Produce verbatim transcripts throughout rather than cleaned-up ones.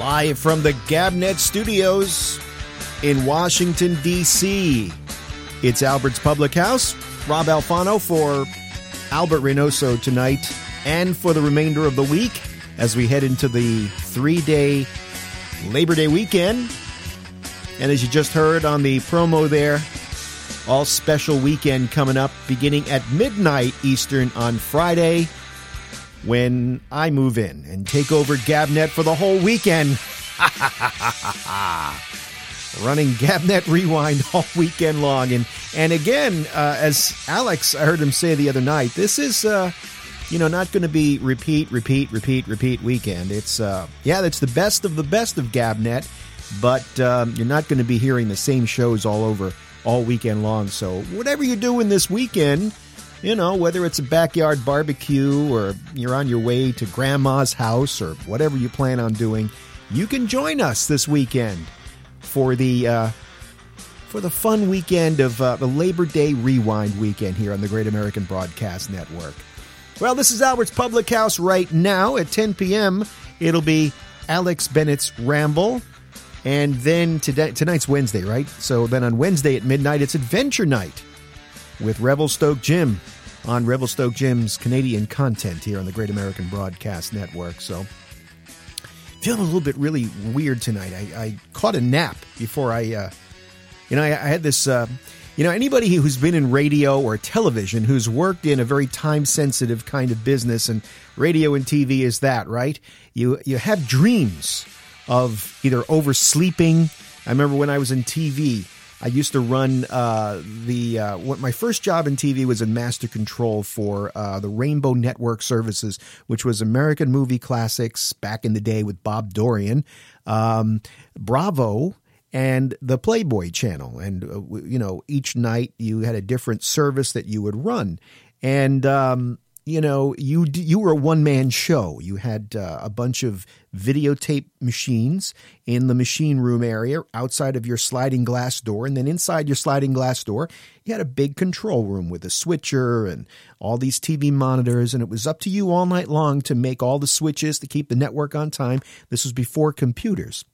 Live from the GabNet studios in Washington, D C, it's Albert's Public House. Rob Alfano for Albert Reynoso tonight and for the remainder of the week as we head into the three-day Labor Day weekend. And as you just heard on the promo there, all special weekend coming up beginning at midnight Eastern on Friday when I move in and take over GabNet for the whole weekend. Ha ha ha ha ha. Running GabNet Rewind all weekend long. And and again, uh, as Alex, I heard him say the other night, this is, uh, you know, not going to be repeat, repeat, repeat, repeat weekend. It's, uh, yeah, it's the best of the best of GabNet, but um, you're not going to be hearing the same shows all over all weekend long. So whatever you're doing this weekend, you know, whether it's a backyard barbecue or you're on your way to grandma's house or whatever you plan on doing, you can join us this weekend for the uh, for the fun weekend of uh, the Labor Day Rewind weekend here on the Great American Broadcast Network. Well, this is Albert's Public House right now. At ten p.m., it'll be Alex Bennett's Ramble. And then today, tonight's Wednesday, right? So then on Wednesday at midnight, it's Adventure Night with Revelstoke Jim on Revelstoke Jim's Canadian content here on the Great American Broadcast Network. So feeling a little bit really weird tonight. I, I caught a nap before I, uh, you know, I, I had this, uh, you know, anybody who's been in radio or television who's worked in a very time-sensitive kind of business, and radio and T V is that, right? You you have dreams of either oversleeping. I remember when I was in T V, I used to run uh, the, uh, what my first job in T V was in master control for uh, the Rainbow Network Services, which was American Movie Classics back in the day with Bob Dorian, um, Bravo, and the Playboy Channel. And, uh, you know, each night you had a different service that you would run. And, um, you know, you you were a one-man show. You had uh, a bunch of videotape machines in the machine room area outside of your sliding glass door. And then inside your sliding glass door, you had a big control room with a switcher and all these T V monitors. And it was up to you all night long to make all the switches to keep the network on time. This was before computers.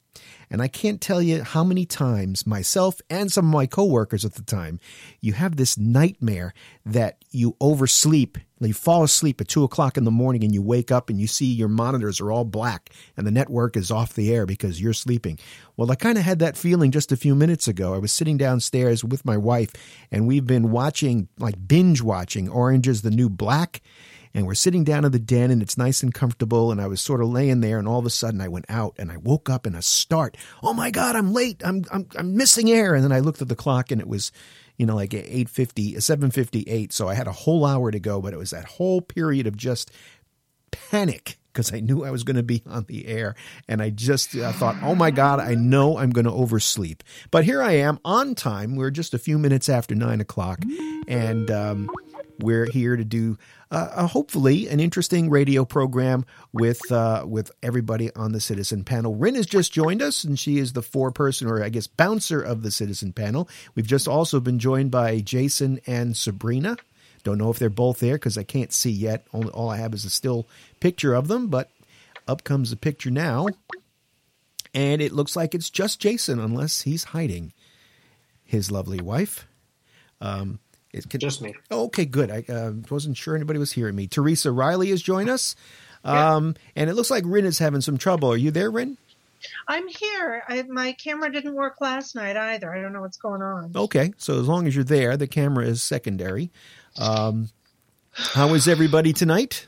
And I can't tell you how many times myself and some of my coworkers at the time, you have this nightmare that you oversleep. You fall asleep at two o'clock in the morning and you wake up and you see your monitors are all black and the network is off the air because you're sleeping. Well, I kind of had that feeling just a few minutes ago. I was sitting downstairs with my wife and we've been watching, like binge watching, Orange is the New Black. And we're sitting down in the den and it's nice and comfortable. And I was sort of laying there and all of a sudden I went out and I woke up in a start. Oh my God, I'm late. I'm I'm I'm missing air. And then I looked at the clock and it was, you know, like eight fifty, seven fifty-eight. So I had a whole hour to go, but it was that whole period of just panic because I knew I was going to be on the air. And I just I thought, oh my God, I know I'm going to oversleep. But here I am on time. We're just a few minutes after nine o'clock. And um we're here to do, uh, uh, hopefully, an interesting radio program with uh, with everybody on the Citizen Panel. Rin has just joined us, and she is the foreperson, or I guess bouncer, of the Citizen Panel. We've just also been joined by Jason and Sabrina. Don't know if they're both there because I can't see yet. All, all I have is a still picture of them, but up comes the picture now. And it looks like it's just Jason, unless he's hiding his lovely wife. Um It could, Just me. Oh, okay, good. I uh, wasn't sure anybody was hearing me. Teresa Riley has joined us, um, yeah. And it looks like Rin is having some trouble. Are you there, Rin? I'm here. I, my camera didn't work last night either. I don't know what's going on. Okay, so as long as you're there, the camera is secondary. Um, how is everybody tonight?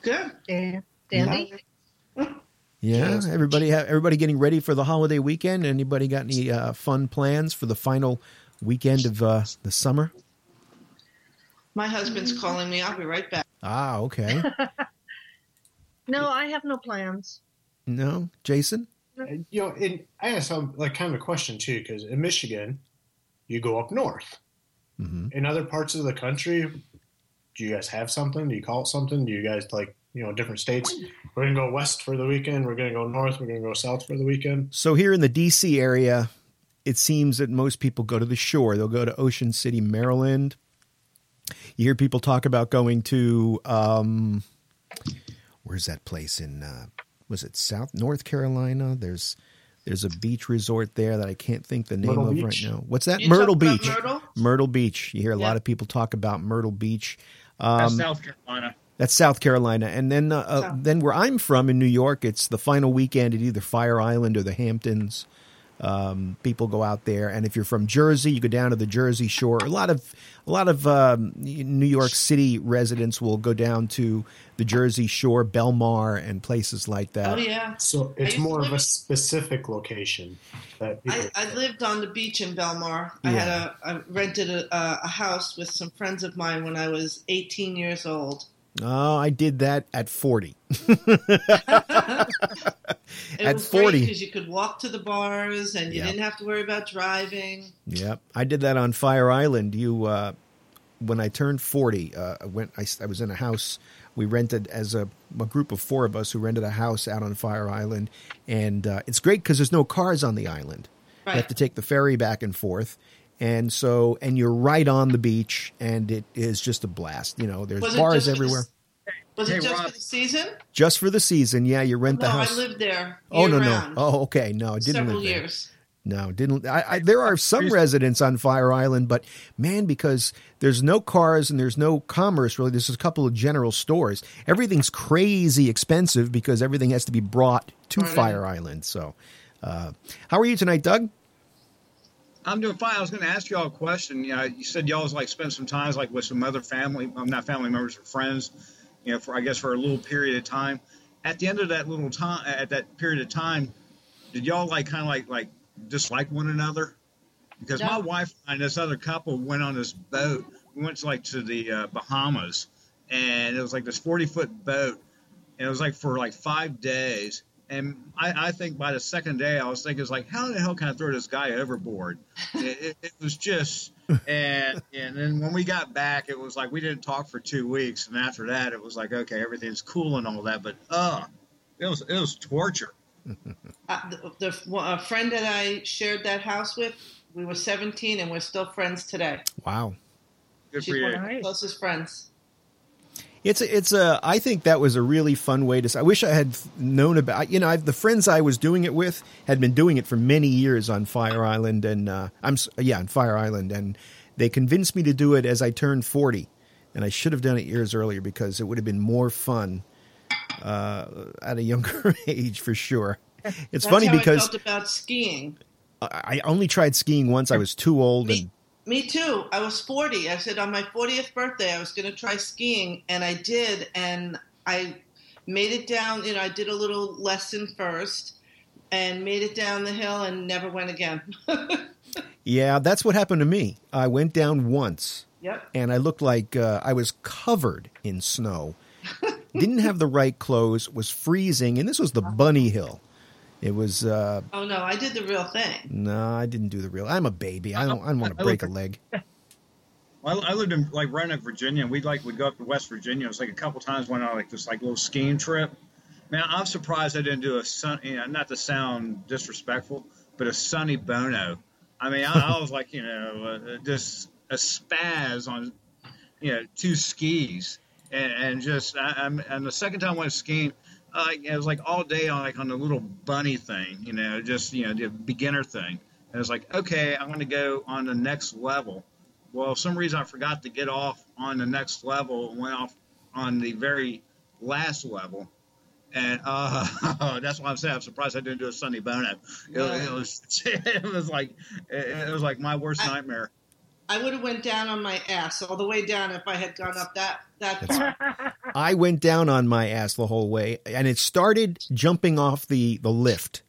Good. Dan- Dandy? Yeah. Yeah, everybody, everybody getting ready for the holiday weekend? Anybody got any uh, fun plans for the final weekend of uh, the summer? My husband's calling me. I'll be right back. Ah, okay. No, I have no plans. No? Jason? You know, and I asked him, like, kind of a question, too, because in Michigan, you go up north. Mm-hmm. In other parts of the country, do you guys have something? Do you call it something? Do you guys, like, you know, different states? We're going to go west for the weekend. We're going to go north. We're going to go south for the weekend. So here in the D C area, it seems that most people go to the shore. They'll go to Ocean City, Maryland. You hear people talk about going to, um, where's that place in uh, was it South North Carolina? There's there's a beach resort there that I can't think the name of right now. What's that? Myrtle Beach. Myrtle? Myrtle Beach. You hear a yeah. lot of people talk about Myrtle Beach. Um, that's South Carolina. That's South Carolina. And then uh, uh, then where I'm from in New York, it's the final weekend at either Fire Island or the Hamptons. Um, people go out there. And if you're from Jersey, you go down to the Jersey Shore. A lot of a lot of um, New York City residents will go down to the Jersey Shore, Belmar, and places like that. Oh, yeah. So it's more of a specific location. That I, I lived on the beach in Belmar. Yeah. I had a I rented a, a house with some friends of mine when I was eighteen years old. Oh, I did that at forty. It at was forty, because you could walk to the bars and you yep. didn't have to worry about driving. Yep, I did that on Fire Island. You, uh, when I turned forty, uh, I went. I, I was in a house. We rented as a, a group of four of us who rented a house out on Fire Island, and uh, it's great because there's no cars on the island. Right. You have to take the ferry back and forth. And so, and you're right on the beach, and it is just a blast. You know, there's bars everywhere. The, was it hey, just Rob. for the season? Just for the season, yeah. You rent no, the house. No, I lived there. Oh no, round. no. Oh, okay. No, I didn't Several live there. Several years. No, didn't. I, I, there are some residents on Fire Island, but man, because there's no cars and there's no commerce really. There's a couple of general stores. Everything's crazy expensive because everything has to be brought to right. Fire Island. So, uh, how are you tonight, Doug? I'm doing fine. I was going to ask y'all a question. You know, you said y'all was like spent some time like with some other family, um, not family members, but friends. You know, for I guess for a little period of time. At the end of that little time, at that period of time, did y'all like kind of like like dislike one another? Because no. my wife and this other couple went on this boat. We went to like to the uh, Bahamas, and it was like this forty foot boat, and it was like for like five days. And I, I think by the second day, I was thinking, it's like, how the hell can I throw this guy overboard? It, it, it was just, and and then when we got back, it was like we didn't talk for two weeks, and after that, it was like, okay, everything's cool and all that, but uh, it was it was torture. Uh, the, the a friend that I shared that house with, we were seventeen, and we're still friends today. Wow, good She's for you. One of my closest friends. It's a, it's a, I think that was a really fun way to, I wish I had known about, you know, I've, the friends I was doing it with had been doing it for many years on Fire Island and, uh, I'm, yeah, on Fire Island. And they convinced me to do it as I turned forty, and I should have done it years earlier because it would have been more fun, uh, at a younger age for sure. It's That's funny how because I felt about skiing. I only tried skiing once. I was too old me. and. Me too. I was forty. I said on my fortieth birthday I was going to try skiing, and I did, and I made it down. You know, I did a little lesson first and made it down the hill and never went again. Yeah, that's what happened to me. I went down once, yep. and I looked like uh, I was covered in snow, didn't have the right clothes, was freezing, and this was the bunny hill. It was. Uh, oh no! I did the real thing. No, I didn't do the real. I'm a baby. I don't. I don't want to break a leg. Well, I lived in like Roanoke, Virginia, and we'd like would go up to West Virginia. It was like a couple times went on like this like little skiing trip. Man, I'm surprised I didn't do a sun. You know, not to sound disrespectful, but a Sonny Bono. I mean, I, I was like, you know, uh, just a spaz on, you know, two skis, and, and just I, I'm and the second time I went skiing. Uh, it was like all day on like on the little bunny thing, you know, just, you know, the beginner thing. And it was like, okay, I'm going to go on the next level. Well, for some reason I forgot to get off on the next level and went off on the very last level. And uh, that's why I'm saying I'm surprised I didn't do a Sonny Bono. It, yeah. it was it was like it, it was like my worst I, nightmare. I would have went down on my ass all the way down if I had gone up that, that far. I went down on my ass the whole way, and it started jumping off the, the lift.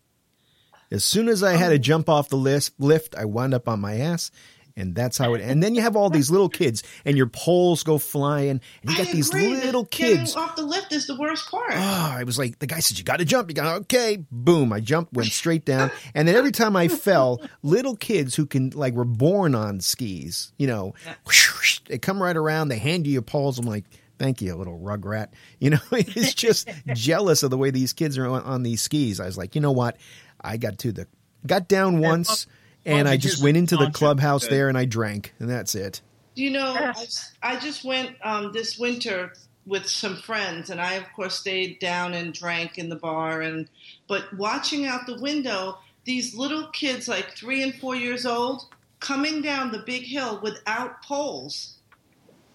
As soon as I had to jump off the list, lift, I wound up on my ass, and that's how it – and then you have all these little kids, and your poles go flying, and you got these little kids. Getting off the lift is the worst part. Oh, I was like – the guy said, you got to jump. You got okay. Boom. I jumped, went straight down, and then every time I fell, little kids who can – like were born on skis, you know, whoosh, they come right around. They hand you your poles. I'm like – thank you, little rug rat. You know, it's just jealous of the way these kids are on, on these skis. I was like, you know what? I got to the got down once, and, and I just went into the clubhouse there, and I drank, and that's it. You know, I, I just went um, this winter with some friends, and I, of course, stayed down and drank in the bar. And but watching out the window, these little kids, like three and four years old, coming down the big hill without poles.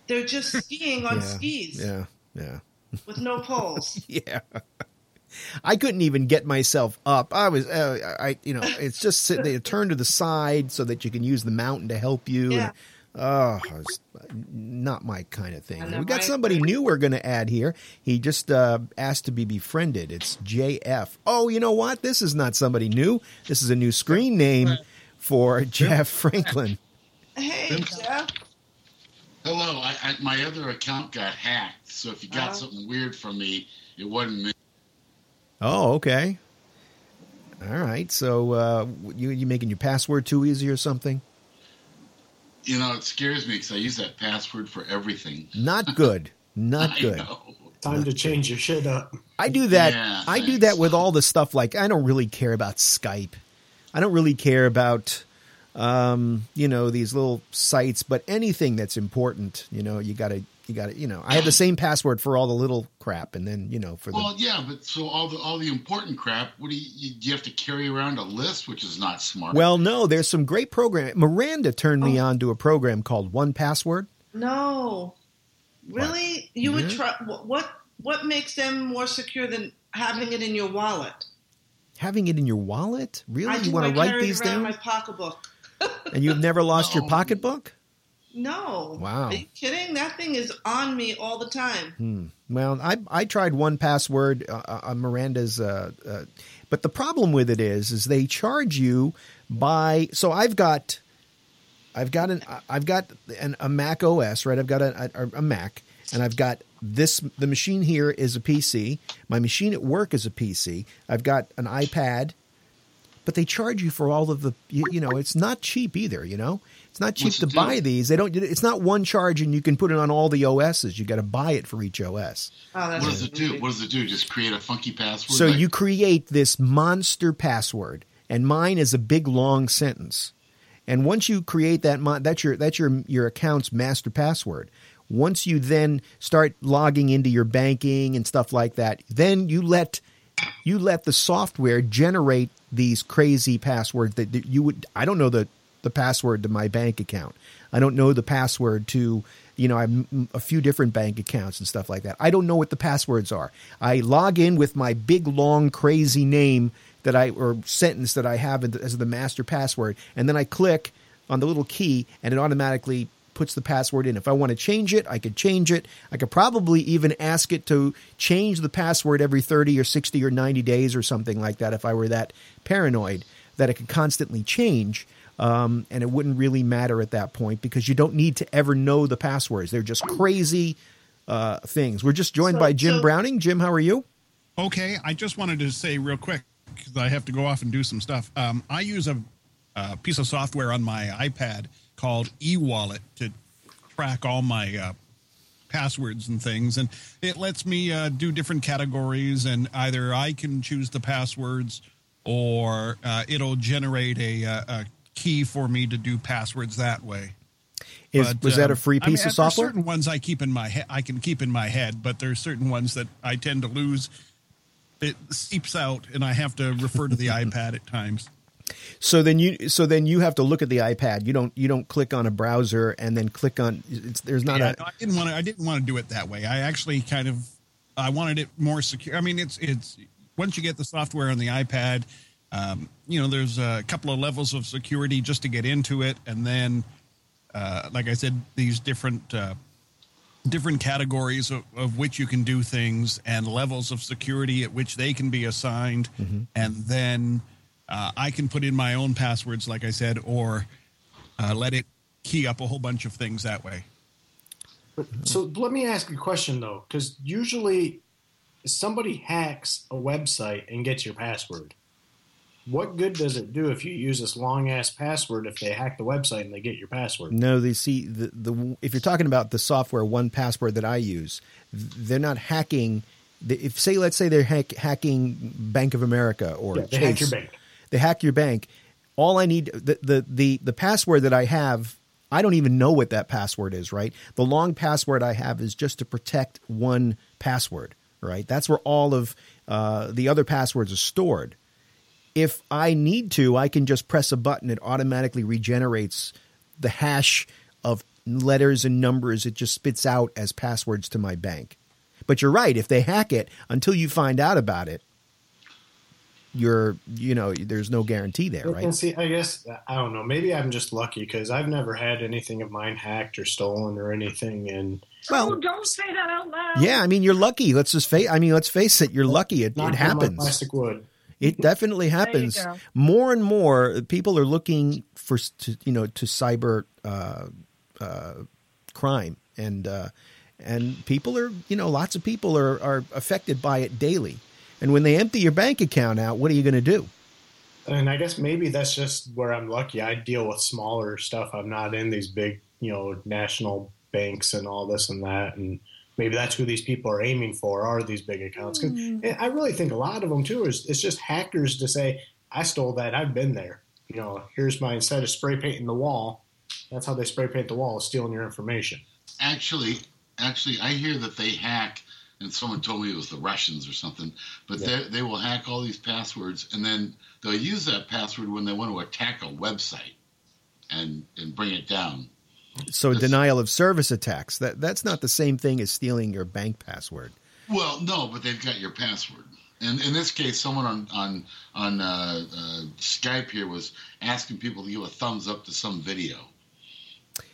They're just skiing on yeah, skis. Yeah, yeah. With no poles. Yeah. I couldn't even get myself up. I was, uh, I, you know, it's just they turn to the side so that you can use the mountain to help you. Yeah. And, oh, it's not my kind of thing. We got somebody new we're going to add here. He just uh, asked to be befriended. It's J F. Oh, you know what? This is not somebody new. This is a new screen name for Jeff Franklin. Hey, Jeff. Hello. I, I, my other account got hacked, so if you got uh-huh. something weird from me, it wasn't me. Oh, okay. All right. So uh, you you making your password too easy or something? You know, it scares me because I use that password for everything. Not good. Not good. Know. Time to change your shit up. I do that. Yeah, I do that with all the stuff. Like, I don't really care about Skype. I don't really care about, um, you know, these little sites. But anything that's important, you know, you got to. You got it. You know, I have the same password for all the little crap, and then you know for the. Well, yeah, but so all the all the important crap. What do you, you have to carry around a list, which is not smart. Well, no, there's some great program. Miranda turned oh. me on to a program called One Password. No, really, what? you yeah. would try. What what makes them more secure than having it in your wallet? Having it in your wallet, really? I do, you want to write these down? My pocketbook. And you've never lost no. your pocketbook? No. Wow. Are you kidding? That thing is on me all the time. Hmm. Well, I I tried One Password uh, on Miranda's, uh, uh, but the problem with it is, is they charge you by. So I've got, I've got an I've got an a Mac O S, right? I've got a, a, a Mac, and I've got this. The machine here is a P C. My machine at work is a P C. I've got an iPad, but they charge you for all of the. You, you know, it's not cheap either. You know. It's not cheap to buy these. They don't. It's not one charge, and you can put it on all the O S's. You got to buy it for each O S. Oh, what does it do? What does it do? Just create a funky password. So like- you create this monster password, and mine is a big long sentence. And once you create that, mon- that's your that's your your account's master password. Once you then start logging into your banking and stuff like that, then you let you let the software generate these crazy passwords that, that you would. I don't know the. the password to my bank account. I don't know the password to, you know, I'm a few different bank accounts and stuff like that. I don't know what the passwords are. I log in with my big, long, crazy name that I, or sentence that I have as the master password. And then I click on the little key and it automatically puts the password in. If I want to change it, I could change it. I could probably even ask it to change the password every thirty or sixty or ninety days or something like that. If I were that paranoid that it could constantly change. Um, and it wouldn't really matter at that point because you don't need to ever know the passwords. They're just crazy uh, things. We're just joined so, by Jim so, Browning. Jim, how are you? Okay. I just wanted to say real quick because I have to go off and do some stuff. Um, I use a, a piece of software on my iPad called eWallet to track all my uh, passwords and things. And it lets me uh, do different categories, and either I can choose the passwords or uh, it'll generate a, a, a key for me to do passwords that way. Is but, was um, that a free piece I mean, of software? Certain ones I keep in my head, I can keep in my head, but there's certain ones that I tend to lose. It seeps out, and I have to refer to the iPad at times. So then you, so then you have to look at the iPad. You don't, you don't click on a browser and then click on. It's, there's not yeah, a. No, I didn't want to. I didn't want to do it that way. I actually kind of, I wanted it more secure. I mean, it's it's once you get the software on the iPad. Um, you know, there's a couple of levels of security just to get into it. And then, uh, like I said, these different uh, different categories of, of which you can do things and levels of security at which they can be assigned. Mm-hmm. And then uh, I can put in my own passwords, like I said, or uh, let it key up a whole bunch of things that way. So let me ask you a question, though, because usually somebody hacks a website and gets your password. What good does it do if you use this long-ass password if they hack the website and they get your password? No, they see the, the if you're talking about the software One Password that I use, they're not hacking. If say let's say they're hack, hacking Bank of America or yeah, they Chase, hack your bank. They hack your bank. All I need the, the the the password that I have, I don't even know what that password is, right? The long password I have is just to protect one password, right? That's where all of uh, the other passwords are stored. If I need to, I can just press a button. It automatically regenerates the hash of letters and numbers. It just spits out as passwords to my bank. But you're right. If they hack it, until you find out about it, you're, you know, there's no guarantee there, right? And see, I guess, I don't know. Maybe I'm just lucky because I've never had anything of mine hacked or stolen or anything. And well, oh, don't say that out loud. Yeah, I mean, you're lucky. Let's just face. I mean, let's face it. You're lucky. It, it happens. Plastic wood. It definitely happens. More and more people are looking for, to, you know, to cyber uh, uh, crime, and uh, and people are, you know, lots of people are are affected by it daily. And when they empty your bank account out, what are you going to do? And I guess maybe that's just where I'm lucky. I deal with smaller stuff. I'm not in these big, you know, national banks and all this and that. And maybe that's who these people are aiming for, are these big accounts. Cause mm. I really think a lot of them, too, is it's just hackers to say, I stole that. I've been there. You know, here's my, instead of spray painting the wall, that's how they spray paint the wall, is stealing your information. Actually, actually, I hear that they hack. And someone told me it was the Russians or something, but yeah. they they will hack all these passwords, and then they'll use that password when they want to attack a website and and bring it down. So that's, denial of service attacks, that that's not the same thing as stealing your bank password. Well, no, but they've got your password. And in this case, someone on on on uh, uh, Skype here was asking people to give a thumbs up to some video.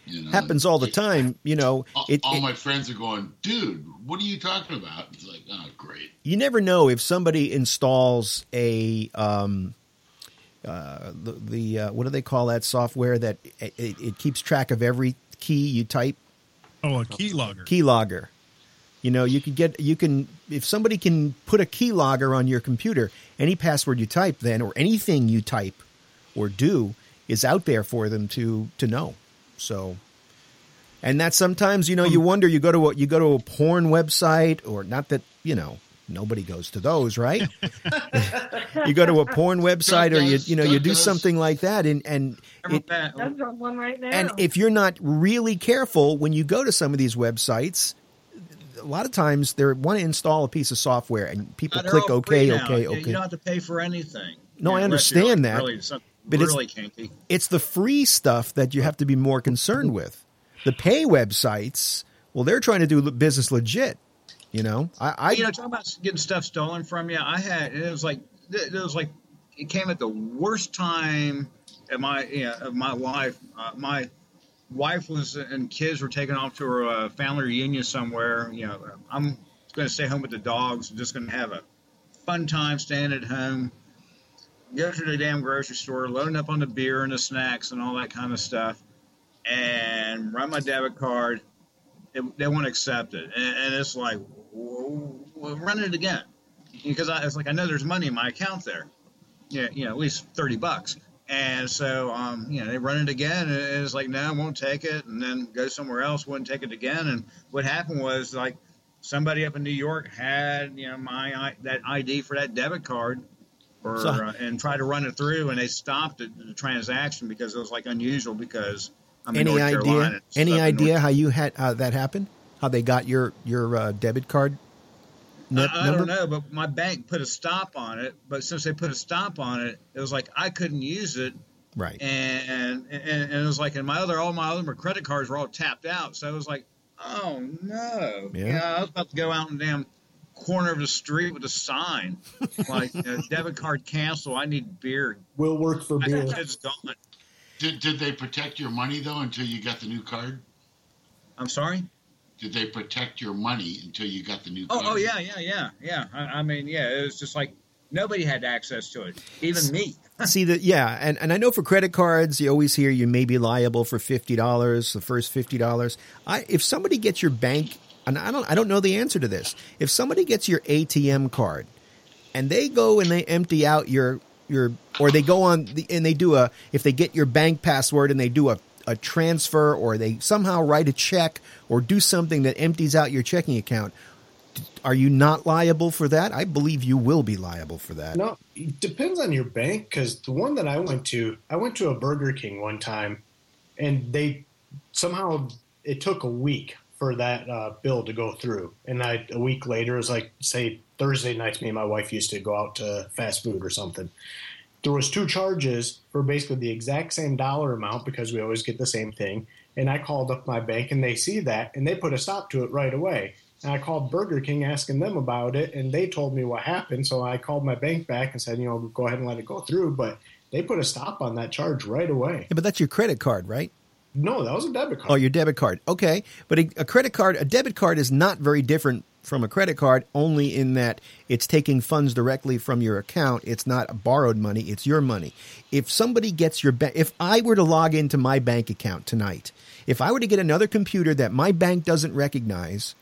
You know, happens all the time, you know. It, all it, my friends are going, dude, what are you talking about? It's like, oh, great. You never know if somebody installs a um, uh, the, the uh, what do they call that software that it, it keeps track of every key you type? Oh, a keylogger. Keylogger. You know, you could get you can if somebody can put a keylogger on your computer, any password you type, then or anything you type or do is out there for them to to know. So, and that sometimes, you know, you wonder, you go to a, you go to a porn website, or not that, you know, nobody goes to those, right? You go to a porn website, or you, you know, you do something like that. And, and, it, that's one right now. And if you're not really careful when you go to some of these websites, a lot of times they want to install a piece of software and people click okay, okay, okay. You don't have to pay for anything. No, I understand that. But really it's, kinky. It's the free stuff that you have to be more concerned with. The pay websites, well, they're trying to do business legit. You know, I, I you know, talking about getting stuff stolen from you. I had it was like it was like it came at the worst time of my you know, of my life. Uh, my wife was and kids were taken off to a uh, family reunion somewhere. You know, I'm going to stay home with the dogs. I'm just going to have a fun time staying at home. Go to the damn grocery store, loading up on the beer and the snacks and all that kind of stuff, and run my debit card. It, they won't accept it, and, and it's like, well, run it again, because I, it's like I know there's money in my account there, yeah, you know, at least thirty bucks, and so um, you know, they run it again, and it's like, no, I won't take it, and then go somewhere else, wouldn't take it again, and what happened was like somebody up in New York had you know my that I D for that debit card. Or, so, uh, and try to run it through, and they stopped it, the transaction because it was like unusual. Because I'm in North Carolina. Any idea how you had how that happened? How they got your your uh, debit card? Net I, I number? Don't know, but my bank put a stop on it. But since they put a stop on it, it was like I couldn't use it. Right. And and, and it was like, and my other all my other credit cards were all tapped out. So it was like, oh no, yeah, you know, I was about to go out and damn. Corner of the street with a sign like uh, debit card cancel, I need beer. We'll work for beer. It's gone. Did did they protect your money though until you got the new card? I'm sorry? Did they protect your money until you got the new oh, card? Oh yeah, yeah, yeah, yeah. I, I mean, yeah, it was just like nobody had access to it, even me. See that, yeah, and, and I know for credit cards, you always hear you may be liable for fifty dollars, the first fifty dollars. I if somebody gets your bank. And I don't I don't know the answer to this. If somebody gets your A T M card and they go and they empty out your your or they go on the, and they do a if they get your bank password and they do a, a transfer or they somehow write a check or do something that empties out your checking account, are you not liable for that? I believe you will be liable for that. No, it depends on your bank because the one that I went to, I went to a Burger King one time and they somehow it took a week for that uh, bill to go through. And I, a week later, it was like, say, Thursday nights, me and my wife used to go out to fast food or something. There was two charges for basically the exact same dollar amount because we always get the same thing. And I called up my bank, and they see that, and they put a stop to it right away. And I called Burger King asking them about it, and they told me what happened. So I called my bank back and said, you know, go ahead and let it go through. But they put a stop on that charge right away. Yeah, but that's your credit card, right? No, that was a debit card. Oh, your debit card. Okay. But a, a credit card, a debit card is not very different from a credit card, only in that it's taking funds directly from your account. It's not borrowed money. It's your money. If somebody gets your bank, if I were to log into my bank account tonight, if I were to get another computer that my bank doesn't recognize,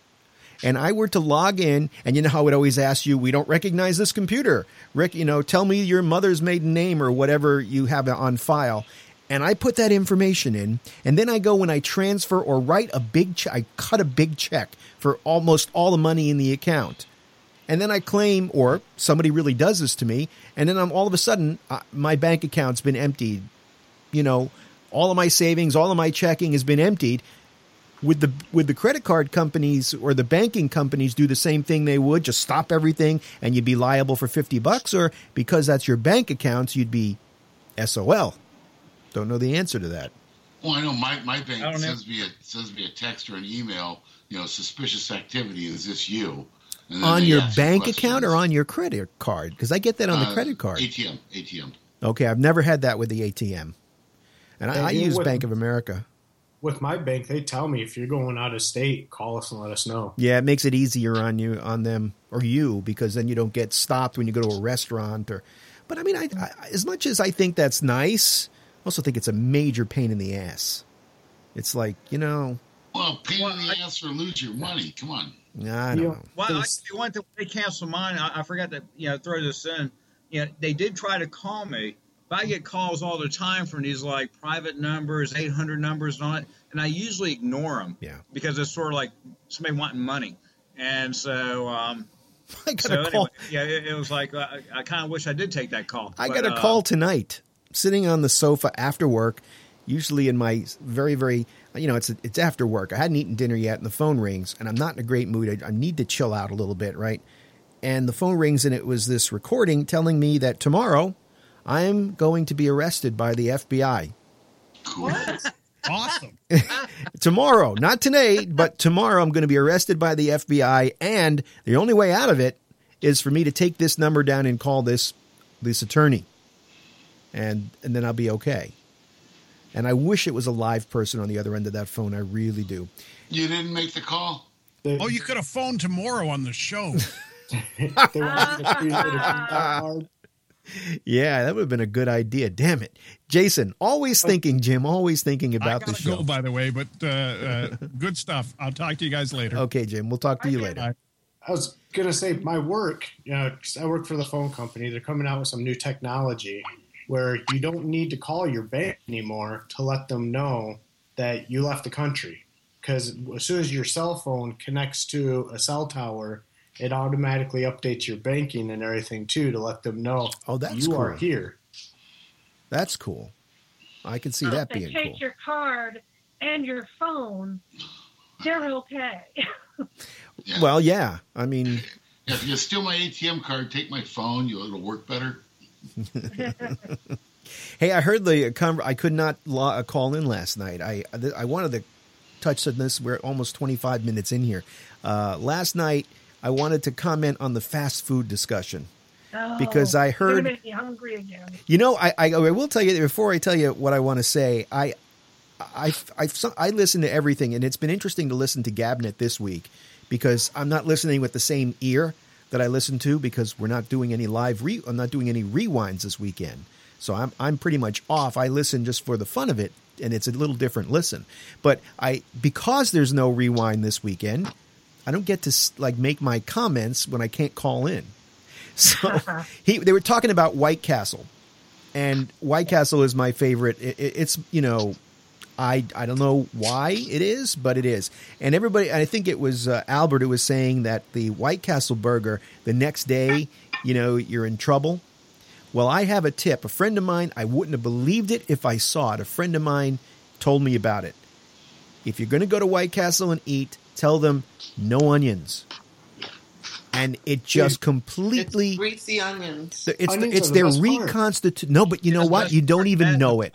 and I were to log in, and you know how it always asks you, we don't recognize this computer. Rick, you know, tell me your mother's maiden name or whatever you have on file. And I put that information in, and then I go and I transfer or write a big check. I cut a big check for almost all the money in the account. And then I claim, or somebody really does this to me, and then I'm all of a sudden, uh, my bank account's been emptied. You know, all of my savings, all of my checking has been emptied. Would the would the credit card companies or the banking companies do the same thing they would, just stop everything and you'd be liable for fifty bucks? Or because that's your bank account, you'd be S O L? Don't know the answer to that. Well, I know my, my bank sends me, a, sends me a text or an email, you know, suspicious activity, is this you? And on your bank account or on your credit card? Because I get that on uh, the credit card. A T M. A T M. Okay, I've never had that with the A T M. And I, I use with, Bank of America. With my bank, they tell me if you're going out of state, call us and let us know. Yeah, it makes it easier on you, on them, or you, because then you don't get stopped when you go to a restaurant. Or, but I mean, I, I, as much as I think that's nice, I also think it's a major pain in the ass. It's like, you know... Well, pain well, in the I, ass or lose your money. Come on. I don't yeah. know. Well, I, one thing, they canceled mine. I, I forgot to you know throw this in. You know, they did try to call me, but I get calls all the time from these like private numbers, eight hundred numbers and all that, and I usually ignore them yeah. because it's sort of like somebody wanting money. And so... Um, I got so a call. Anyway, yeah, it, it was like, uh, I kind of wish I did take that call. I but, got a uh, call tonight. Sitting on the sofa after work, usually in my very, very, you know, it's it's after work. I hadn't eaten dinner yet, and the phone rings, and I'm not in a great mood. I, I need to chill out a little bit, right? And the phone rings, and it was this recording telling me that tomorrow I'm going to be arrested by the F B I. What? Awesome. Tomorrow, not today, but tomorrow I'm going to be arrested by the F B I, and the only way out of it is for me to take this number down and call this this attorney. And and then I'll be okay. And I wish it was a live person on the other end of that phone. I really do. You didn't make the call? The, oh, you could have phoned tomorrow on the show. Yeah, that would have been a good idea. Damn it. Jason, always thinking, Jim, always thinking about the show. I gotta go, by the way, but uh, uh, good stuff. I'll talk to you guys later. Okay, Jim, we'll talk to I you later. Bye. I was going to say, my work, you know, 'cause I work for the phone company. They're coming out with some new technology where you don't need to call your bank anymore to let them know that you left the country. Because as soon as your cell phone connects to a cell tower, it automatically updates your banking and everything, too, to let them know oh, that's you cool. are here. That's cool. I can see oh, that being cool. If they take your card and your phone, they're okay. Yeah. Well, yeah. I mean... If you steal my A T M card, take my phone, you it'll work better. Hey, I heard the con- I could not law- call in last night. I I wanted to touch on this. We're almost twenty-five minutes in here. Uh, last night, I wanted to comment on the fast food discussion oh, because I heard. You're gonna make me hungry again. You know, I, I I will tell you before I tell you what I want to say. I I I I listen to everything, and it's been interesting to listen to GabNet this week because I'm not listening with the same ear that I listen to because we're not doing any live re- I'm not doing any rewinds this weekend. So I'm I'm pretty much off. I listen just for the fun of it, and it's a little different listen. But I because there's no rewind this weekend, I don't get to like make my comments when I can't call in. So he they were talking about White Castle. And White Castle is my favorite. It, it, it's, you know, I I don't know why it is, but it is. And everybody, I think it was uh, Albert who was saying that the White Castle burger, the next day, you know, you're in trouble. Well, I have a tip. A friend of mine, I wouldn't have believed it if I saw it. A friend of mine told me about it. If you're going to go to White Castle and eat, tell them no onions. And it just completely... It's the onions. It's, onions the, it's the their reconstitute. No, but you know what? You don't even know it.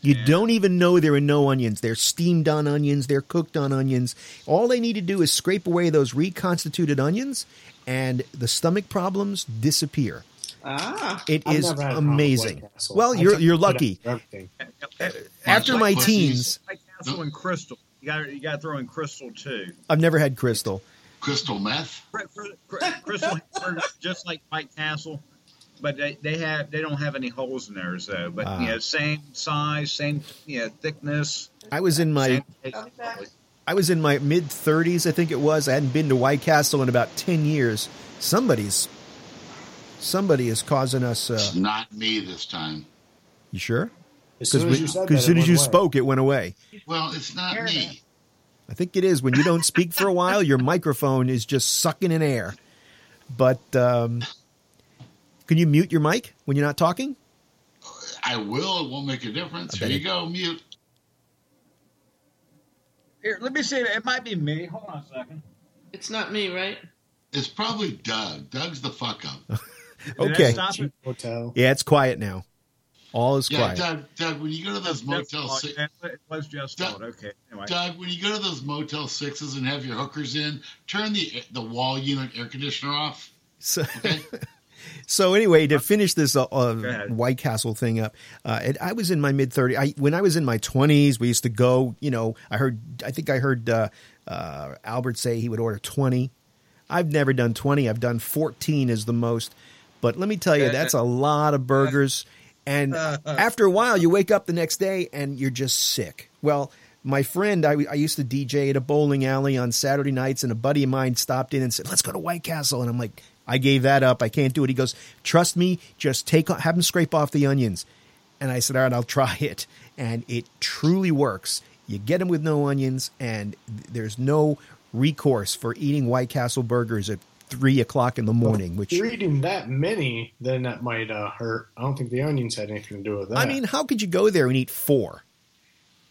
You yeah. don't even know there are no onions. They're steamed on onions. They're cooked on onions. All they need to do is scrape away those reconstituted onions, and the stomach problems disappear. Ah, it I've is amazing. Well, you're you're lucky. After my White teens, White Castle and Crystal. You got you got to throw in Crystal too. I've never had Crystal. Crystal meth. Crystal just like White Castle. But they, they have they don't have any holes in theirs though. But uh, you know, same size, same you know, thickness. I was in my I was in my mid thirties, I think it was. I hadn't been to White Castle in about ten years. Somebody's somebody is causing us. Uh, it's not me this time. You sure? As soon as we, you, said that, as soon as you spoke, it went away. Well, it's not air me. Now. I think it is. When you don't speak for a while, your microphone is just sucking in air. But. Um, Can you mute your mic when you're not talking? I will. It won't make a difference. Here you go. Mute. Here, let me see. It might be me. Hold on a second. It's not me, right? It's probably Doug. Doug's the fuck up. Okay. It? Hotel. Yeah, it's quiet now. All is yeah, quiet. Doug, Doug, when you go to those Motel Six, it was just Doug, okay. Anyway. Doug, when you go to those Motel Sixes and have your hookers in, turn the the wall unit air conditioner off. So. Okay? So anyway, to finish this uh, uh, White Castle thing up, uh, and I was in my mid-thirties. I, when I was in my twenties, we used to go, you know, I heard, I think I heard uh, uh, Albert say he would order twenty. I've never done twenty. I've done fourteen is the most. But let me tell you, that's a lot of burgers. And after a while, you wake up the next day and you're just sick. Well, my friend, I, I used to D J at a bowling alley on Saturday nights, and a buddy of mine stopped in and said, let's go to White Castle. And I'm like, I gave that up. I can't do it. He goes, trust me, just take, have him scrape off the onions. And I said, all right, I'll try it. And it truly works. You get them with no onions, and there's no recourse for eating White Castle burgers at three o'clock in the morning. Well, if you're which, eating that many, then that might uh, hurt. I don't think the onions had anything to do with that. I mean, how could you go there and eat four?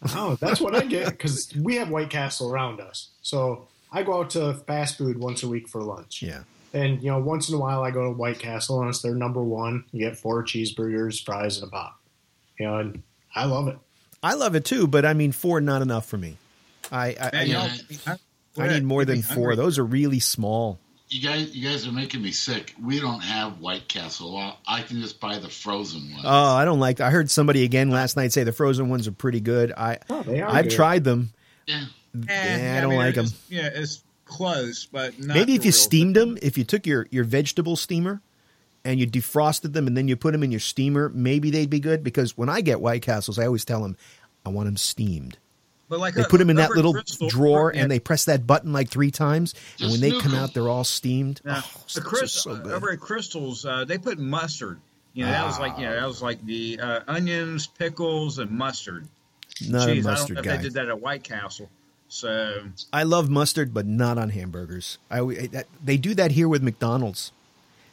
Oh, that's what I get, because we have White Castle around us. So I go out to fast food once a week for lunch. Yeah. And, you know, once in a while I go to White Castle, and it's their number one. You get four cheeseburgers, fries, and a pop. You know, and I love it. I love it, too, but, I mean, four not enough for me. I I, I, yeah. I, I need more than four. Those are really small. You guys you guys are making me sick. We don't have White Castle. I can just buy the frozen ones. Oh, I don't like that. I heard somebody again last night say the frozen ones are pretty good. I, oh, they are I've good. tried them. Yeah. And, yeah I don't I mean, like them. Just, yeah, it's... close, but not maybe if you steamed them, if you took your, your vegetable steamer and you defrosted them and then you put them in your steamer, maybe they'd be good. Because when I get White Castles, I always tell them I want them steamed. But like they a, put them in that little Crystal, drawer yeah. and they press that button like three times, just and when they come them. out, they're all steamed. Now, oh, the Crystal, so good. Over at Crystal's, uh, they put mustard. You know, ah. that was like you know, that was like the uh, onions, pickles, and mustard. Not Jeez, a mustard I don't know guy. If they did that at White Castle. So I love mustard, but not on hamburgers. I, that, they do that here with McDonald's,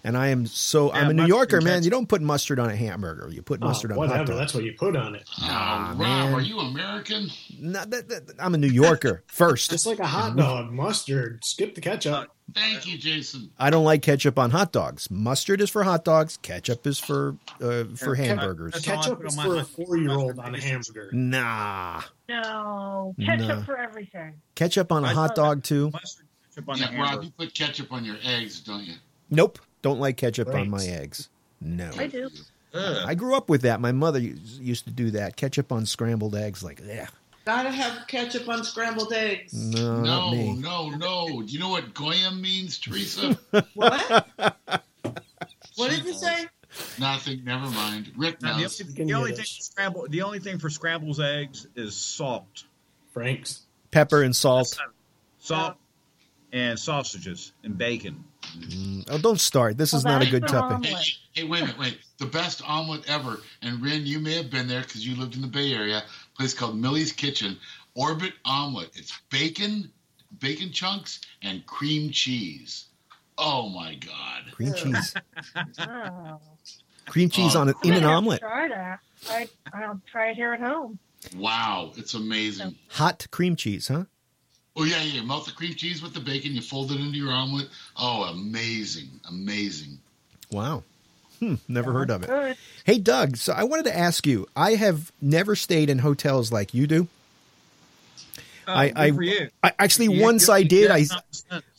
and I am so yeah, I'm a New Yorker, man. You don't put mustard on a hamburger. You put mustard oh, on whatever. That's what you put on it. Nah, oh, man. Rob, are you American? Not that, that, I'm a New Yorker first. It's like a hot dog. Mustard. Skip the ketchup. Uh, thank you, Jason. I don't like ketchup on hot dogs. Mustard is for hot dogs. Ketchup is for uh, for yeah, hamburgers. Ketchup is for a four-year-old on a hamburger. Nah. No, ketchup no. for everything. Ketchup on a I hot dog, too. Ketchup on yeah, the Rob, you put ketchup on your eggs, don't you? Nope. Don't like ketchup Thanks. on my eggs. No. I do. Ugh. I grew up with that. My mother used to do that. Ketchup on scrambled eggs, like, yeah. Gotta have ketchup on scrambled eggs. No, no, no, no. Do you know what goyim means, Teresa? What? What did you say? Nothing. Never mind. Rick knows. The, the only thing for scramble, the only thing for scrambled eggs is salt, Frank's pepper and salt, salt and sausages and bacon. Mm. Oh, don't start. This well, is not a good topic. Hey, hey, wait a minute, wait. The best omelet ever. And Ren, you may have been there because you lived in the Bay Area. A place called Millie's Kitchen. Orbit omelet. It's bacon, bacon chunks, and cream cheese. Oh my God! Cream cheese. Cream cheese oh. on a, in an omelet. Try that. I, I'll try it here at home. Wow, it's amazing. Hot cream cheese, huh? Oh, yeah, yeah. Melt the cream cheese with the bacon. You fold it into your omelet. Oh, amazing, amazing. Wow. Hmm, never heard of it. Hey, Doug, so I wanted to ask you, I have never stayed in hotels like you do. Um, I, I, I actually yeah, once I did, I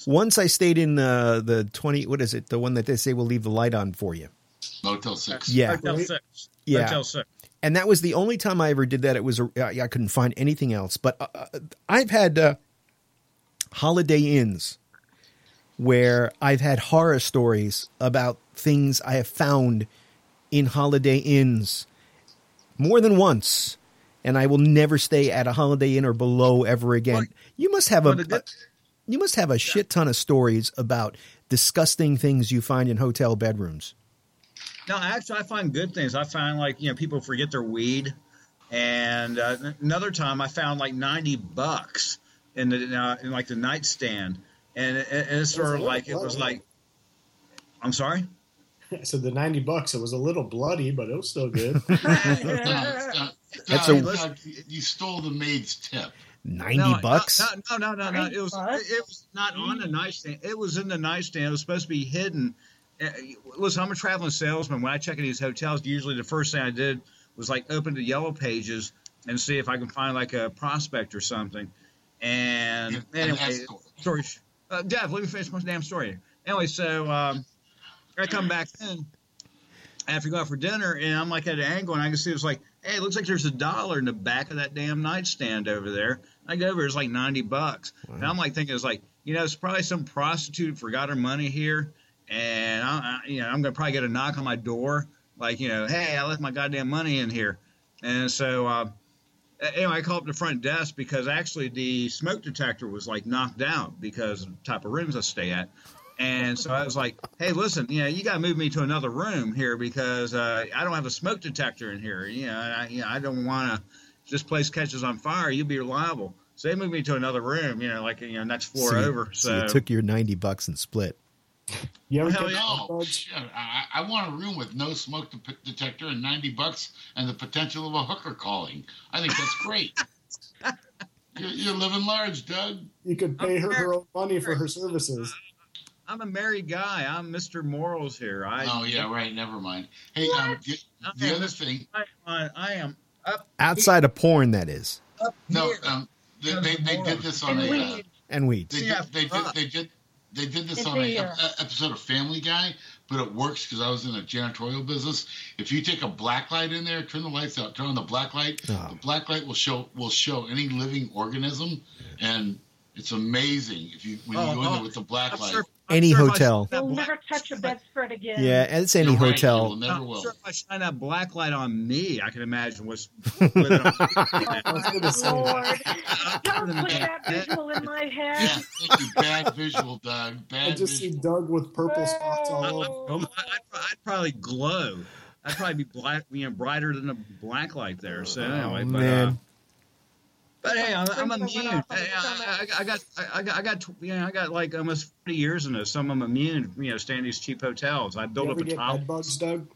once I stayed in uh, the twenty. What is it? The one that they say will leave the light on for you. Motel six. Yeah. Motel six. Yeah. Motel six. And that was the only time I ever did that. It was a, I couldn't find anything else. But uh, I've had uh, Holiday Inns where I've had horror stories about things I have found in Holiday Inns more than once, and I will never stay at a Holiday Inn or below ever again. You must have a, a you must have a shit ton of stories about disgusting things you find in hotel bedrooms. No, actually, I find good things. I find, like, you know, people forget their weed, and uh, another time I found like ninety bucks in the uh, in like the nightstand, and, and it's sort of like it was like, I'm sorry. So the ninety bucks, it was a little bloody, but it was still good. no, stop, stop. That's a, no, you stole the maid's tip. Ninety no, bucks? No, no, no, no, no. It was bucks? It was not on the nightstand. It was in the nightstand. It was supposed to be hidden. Listen, I'm a traveling salesman. When I check in these hotels, usually the first thing I did was like open the Yellow Pages and see if I can find like a prospect or something. And yeah, anyway, story. Uh, Dev, let me finish my damn story. Anyway, so. Um, I come back in after you go out for dinner, and I'm like at an angle, and I can see it's like, hey, it looks like there's a dollar in the back of that damn nightstand over there. I go over, it's like ninety bucks, wow. And I'm like thinking it's like, you know, it's probably some prostitute forgot her money here, and I, I you know, I'm gonna probably get a knock on my door, like, you know, hey, I left my goddamn money in here, and so uh, anyway, I call up the front desk because actually the smoke detector was like knocked out because of the type of rooms I stay at. And so I was like, hey, listen, you know, you got to move me to another room here because uh, I don't have a smoke detector in here. You know, I, you know, I don't want to – this place catches on fire. You'll be liable. So they moved me to another room, you know, like, you know, next floor so you, over. So, so you took your ninety bucks and split. You ever Hell no. I, I want a room with no smoke de- detector and ninety bucks and the potential of a hooker calling. I think that's great. you're, you're living large, Doug. You could pay her her own money for her services. I'm a married guy. I'm Mister Morals here. I, oh, yeah, right. Never mind. Hey, um, the, the other thing. I, I am up Outside here. Of porn, that is. Up no, um, they, they, they did this on and a... Weed. Uh, and weed. They, yeah, they, did, they, did, they did this it's on a, a episode of Family Guy, but it works because I was in a janitorial business. If you take a black light in there, turn the lights out, turn on the black light, oh. The black light will show, will show any living organism, and it's amazing if you when oh, you go in there with the black I'm light. Sure. Any sure hotel. You'll never touch a bedspread again. Yeah, it's any right. hotel. Never I'm will. Sure if I shine that black light on me, I can imagine what's... What oh, Lord. Don't put that visual in my head. Yeah, thank you. Bad visual, Doug. Bad I just visual. See Doug with purple spots all over. I'd, I'd probably glow. I'd probably be black, you know, brighter than a black light there. So anyway, oh, but... Man. Uh, But hey, I'm, I'm immune. Hey, I, I, I got, I got, I got, you know, I got like almost forty years in this. So I'm immune. You know, staying in these cheap hotels. I built you ever up a top. Bed bugs, Doug?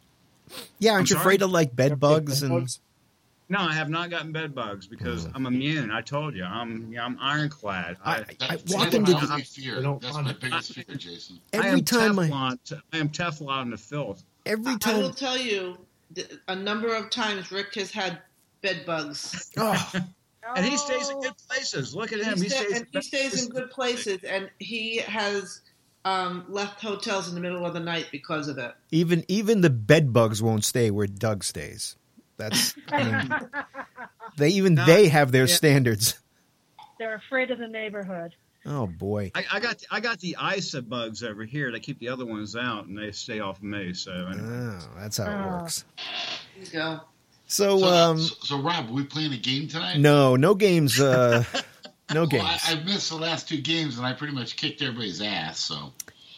Yeah, aren't you afraid of like bed bugs bed and? Bugs? No, I have not gotten bed bugs because oh. I'm immune. I told you, I'm, you know, I'm ironclad. I, I, I walk into the fear. That's my biggest fear, Jason. Every I am time Teflon, I, I am Teflon to filth. Every time I will tell you, a number of times Rick has had bed bugs. Oh. And he stays in good places. Look at him. He, he, stays, and he stays in good places, and he has um, left hotels in the middle of the night because of it. Even even the bed bugs won't stay where Doug stays. That's I mean, they even no, they have their yeah. standards. They're afraid of the neighborhood. Oh boy! I, I got I got the Isa bugs over here. They keep the other ones out, and they stay off of me. So anyway. Oh, that's how oh. it works. There you go. So, so, um, so, so, Rob, are we playing a game tonight? No, no games. Uh, no games. Well, I, I missed the last two games, and I pretty much kicked everybody's ass. So,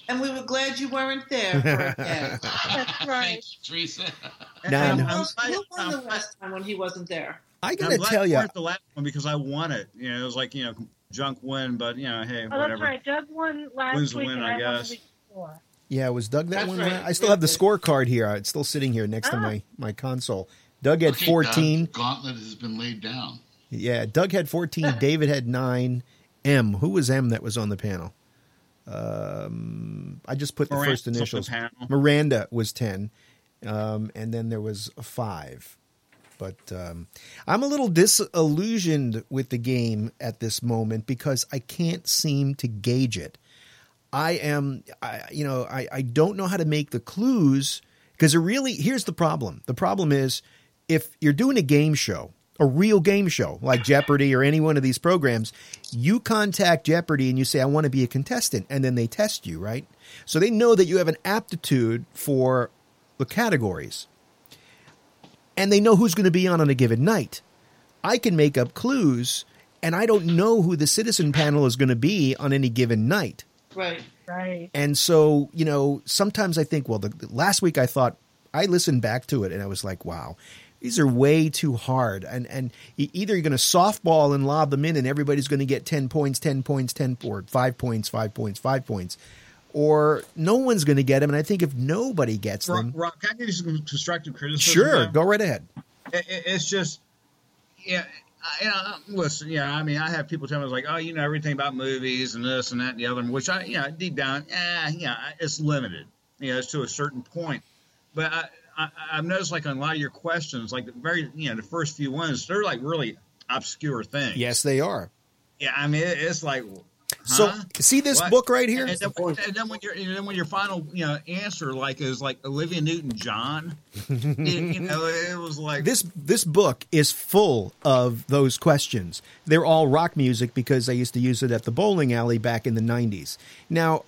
and we were glad you weren't there for a day. That's right, thank you, Teresa. No, no. Who won the last time when he wasn't there? I gotta I'm glad tell you, I won the last one because I won it. You know, it was like you know, junk win, but you know, hey, oh, whatever. That's right. Doug won last Wins week. Wins the win, I, I guess. Won the week yeah, was Doug that that's one? Right. I still have the scorecard here. It's still sitting here next oh. to my my console. Doug had okay, fourteen. Doug, gauntlet has been laid down. Yeah, Doug had fourteen. David had nine. M. Who was M that was on the panel? Um, I just put Miranda, the first initials. The Miranda was ten. Um, and then there was five. But um, I'm a little disillusioned with the game at this moment because I can't seem to gauge it. I am, I, you know, I, I don't know how to make the clues because it really, here's the problem. The problem is if you're doing a game show, a real game show like Jeopardy or any one of these programs, you contact Jeopardy and you say, I want to be a contestant. And then they test you, right? So they know that you have an aptitude for the categories. And they know who's going to be on on a given night. I can make up clues, and I don't know who the citizen panel is going to be on any given night. Right, right. And so, you know, sometimes I think, well, the, the last week I thought, I listened back to it, and I was like, wow, these are way too hard. And and either you're going to softball and lob them in, and everybody's going to get ten points, ten points, ten, or five points, five points, five points. Or no one's going to get them, and I think if nobody gets Rob, them, Rob, can I give you some constructive criticism? Sure, now? Go right ahead. It, it, it's just, yeah, I, you know, listen, yeah, I mean, I have people tell me like, oh, you know, everything about movies and this and that and the other, which I, you know, deep down, eh, yeah, it's limited, you know, it's to a certain point. But I, I, I've noticed like on a lot of your questions, like the very, you know, the first few ones, they're like really obscure things. Yes, they are. Yeah, I mean, it, it's like. So huh? see this what? book right here. And then, and then when your and then when your final you know answer like is like Olivia Newton-John, it, you know it was like this. This book is full of those questions. They're all rock music because I used to use it at the bowling alley back in the nineties. Now,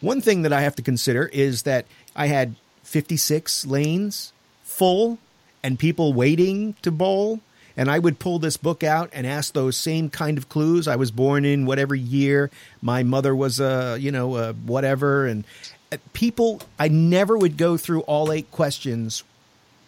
one thing that I have to consider is that I had fifty-six lanes full and people waiting to bowl. And I would pull this book out and ask those same kind of clues. I was born in whatever year. My mother was a, you know, a whatever. And people, I never would go through all eight questions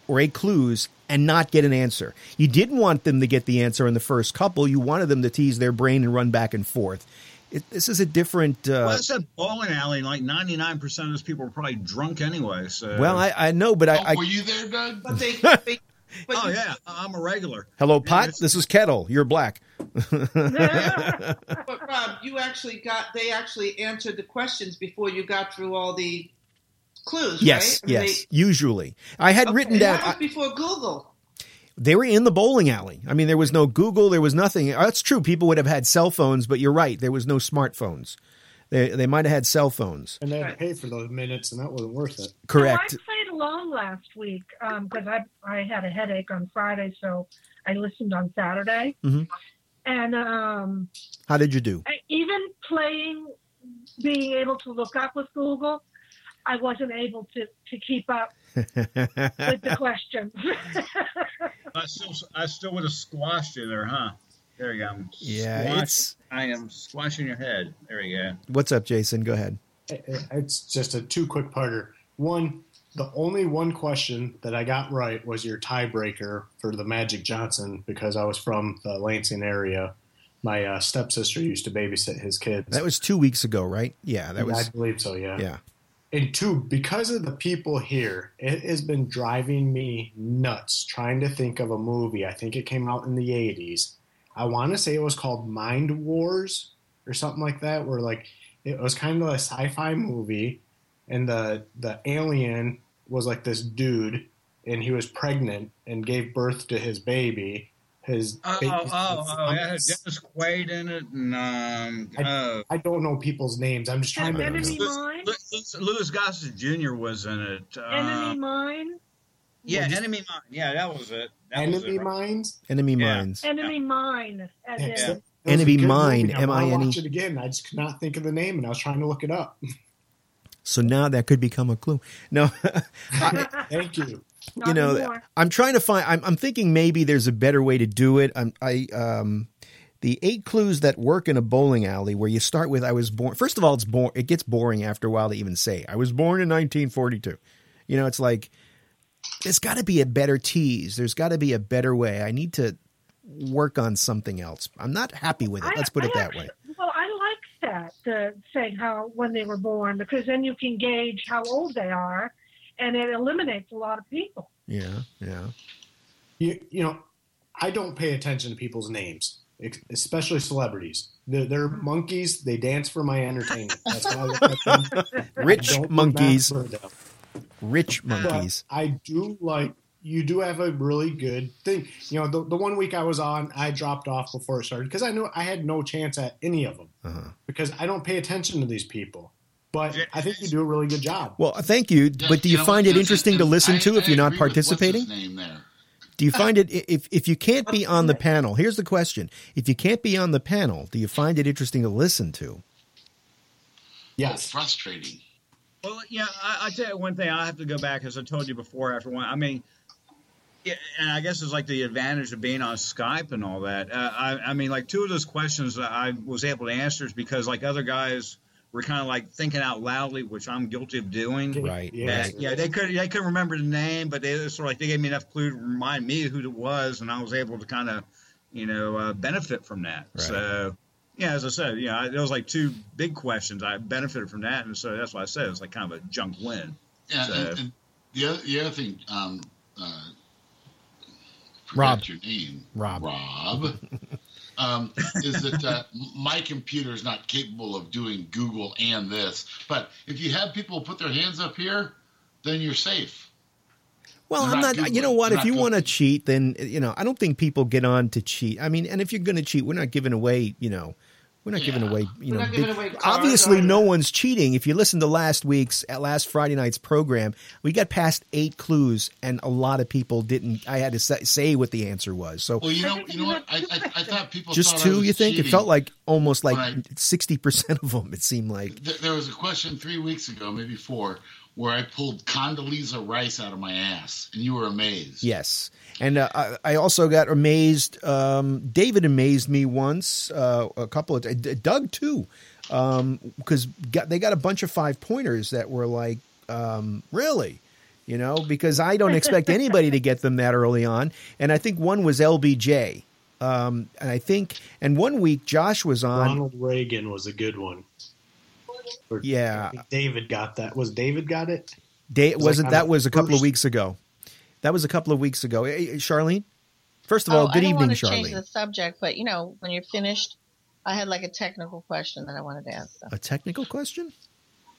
or eight clues and not get an answer. You didn't want them to get the answer in the first couple. You wanted them to tease their brain and run back and forth. It, this is a different. Uh, well, it's a bowling alley. Like ninety-nine percent of those people were probably drunk anyway. So. Well, I, I know, but oh, I, I were you there, Doug? But they. they But oh, yeah. I'm a regular. Hello, pot. This is kettle. You're black. But, Rob, you actually got – they actually answered the questions before you got through all the clues, yes, right? I mean, yes, they, usually. I had okay, written down – that was before Google. They were in the bowling alley. I mean, there was no Google. There was nothing. That's true. People would have had cell phones, but you're right. There was no smartphones. They they might have had cell phones. And they had to pay for those minutes, and that wasn't worth it. Correct. So I played along last week because um, I I had a headache on Friday, so I listened on Saturday. Mm-hmm. And um, how did you do? I, even playing, being able to look up with Google, I wasn't able to, to keep up with the questions. I still I still would have squashed you there, huh? There you go. I'm yeah, squash- it's. I am squashing your head. There you go. What's up, Jason? Go ahead. It's just a two quick parter. One, the only one question that I got right was your tiebreaker for the Magic Johnson because I was from the Lansing area. My uh, stepsister used to babysit his kids. That was two weeks ago, right? Yeah, that was. I believe so. Yeah. Yeah. And two, because of the people here, it has been driving me nuts trying to think of a movie. I think it came out in the eighties. I want to say it was called Mind Wars or something like that, where like it was kind of a sci-fi movie, and the the alien was like this dude, and he was pregnant and gave birth to his baby. His oh baby, oh oh, oh yeah, Dennis Quaid in it, and um, I, uh, I don't know people's names. I'm just trying to. Enemy Mine. Louis Gossett Junior was in it. Enemy um, Mine. Yeah, well, just, Enemy Mine. Yeah, that was it. That enemy was it, right? Mines? Enemy yeah. Mines. Enemy Mine. As yeah. Yeah. Enemy Mine. M I N E. I watched it again. I just could not think of the name, and I was trying to look it up. So now that could become a clue. No. I, Thank you. You know, anymore. I'm trying to find. I'm, I'm thinking maybe there's a better way to do it. I'm, I um, the eight clues that work in a bowling alley, where you start with "I was born." First of all, it's born. It gets boring after a while to even say "I was born in nineteen forty-two." You know, it's like. There's got to be a better tease. There's got to be a better way. I need to work on something else. I'm not happy with it. Let's put I, it I that actually, way. Well, I like that, the saying how when they were born, because then you can gauge how old they are, and it eliminates a lot of people. Yeah, yeah. you, you know, I don't pay attention to people's names, especially celebrities. They're, they're monkeys. They dance for my entertainment. That's how I look at them. Rich monkeys. Rich monkeys. But I do like, you do have a really good thing. You know, the, the one week I was on, I dropped off before it started because I knew I had no chance at any of them uh-huh. because I don't pay attention to these people. But I think you do a really good job. Well, thank you. But do you find it interesting to listen to if you're not participating? What's his name there? Do you find it, if if you can't be on the panel, here's the question. If you can't be on the panel, do you find it interesting to listen to? Yes. Oh, frustrating. Well, yeah, I, I tell you one thing. I have to go back, as I told you before, after one. I mean, yeah, and I guess it's like the advantage of being on Skype and all that. Uh, I, I mean, like two of those questions that I was able to answer is because like other guys were kind of like thinking out loudly, which I'm guilty of doing. Right. Yeah. Uh, yeah. They could. They couldn't remember the name, but they sort of like they gave me enough clue to remind me who it was, and I was able to kind of, you know, uh, benefit from that. Right. So, yeah, as I said, yeah, you know, it was like two big questions. I benefited from that, and so that's why I said it was like kind of a junk win. Yeah. So. And, and the other the other thing, um, uh, Rob, your name, Rob, Rob. Um, is that uh, my computer is not capable of doing Google and this. But if you have people put their hands up here, then you're safe. Well, I'm not, not you know what, if you want to cheat, then, you know, I don't think people get on to cheat. I mean, and if you're going to cheat, we're not giving away, you know, we're not yeah. giving away, you we're know, big, away obviously no one's cheating. If you listen to last week's, last Friday night's program, we got past eight clues and a lot of people didn't, I had to say what the answer was. So, well, you know, you know what? I, I, I thought people just thought two, I was you think? Cheating. It felt like almost like I, sixty percent of them, it seemed like. There was a question three weeks ago, maybe four, where I pulled Condoleezza Rice out of my ass, and you were amazed. Yes. And uh, I, I also got amazed. Um, David amazed me once, uh, a couple of times. Doug, too, because um, they got a bunch of five-pointers that were like, um, really? You know, because I don't expect anybody to get them that early on. And I think one was L B J. Um, and I think – and one week Josh was on – Ronald Reagan was a good one. Or yeah, David got that. Was David got it? Dave, was wasn't like, that was a couple first. of weeks ago? That was a couple of weeks ago. Hey, Charlene, first of all, oh, good I don't evening, want to Charlene. Change the subject, but you know, when you're finished, I had like a technical question that I wanted to ask them. A technical question?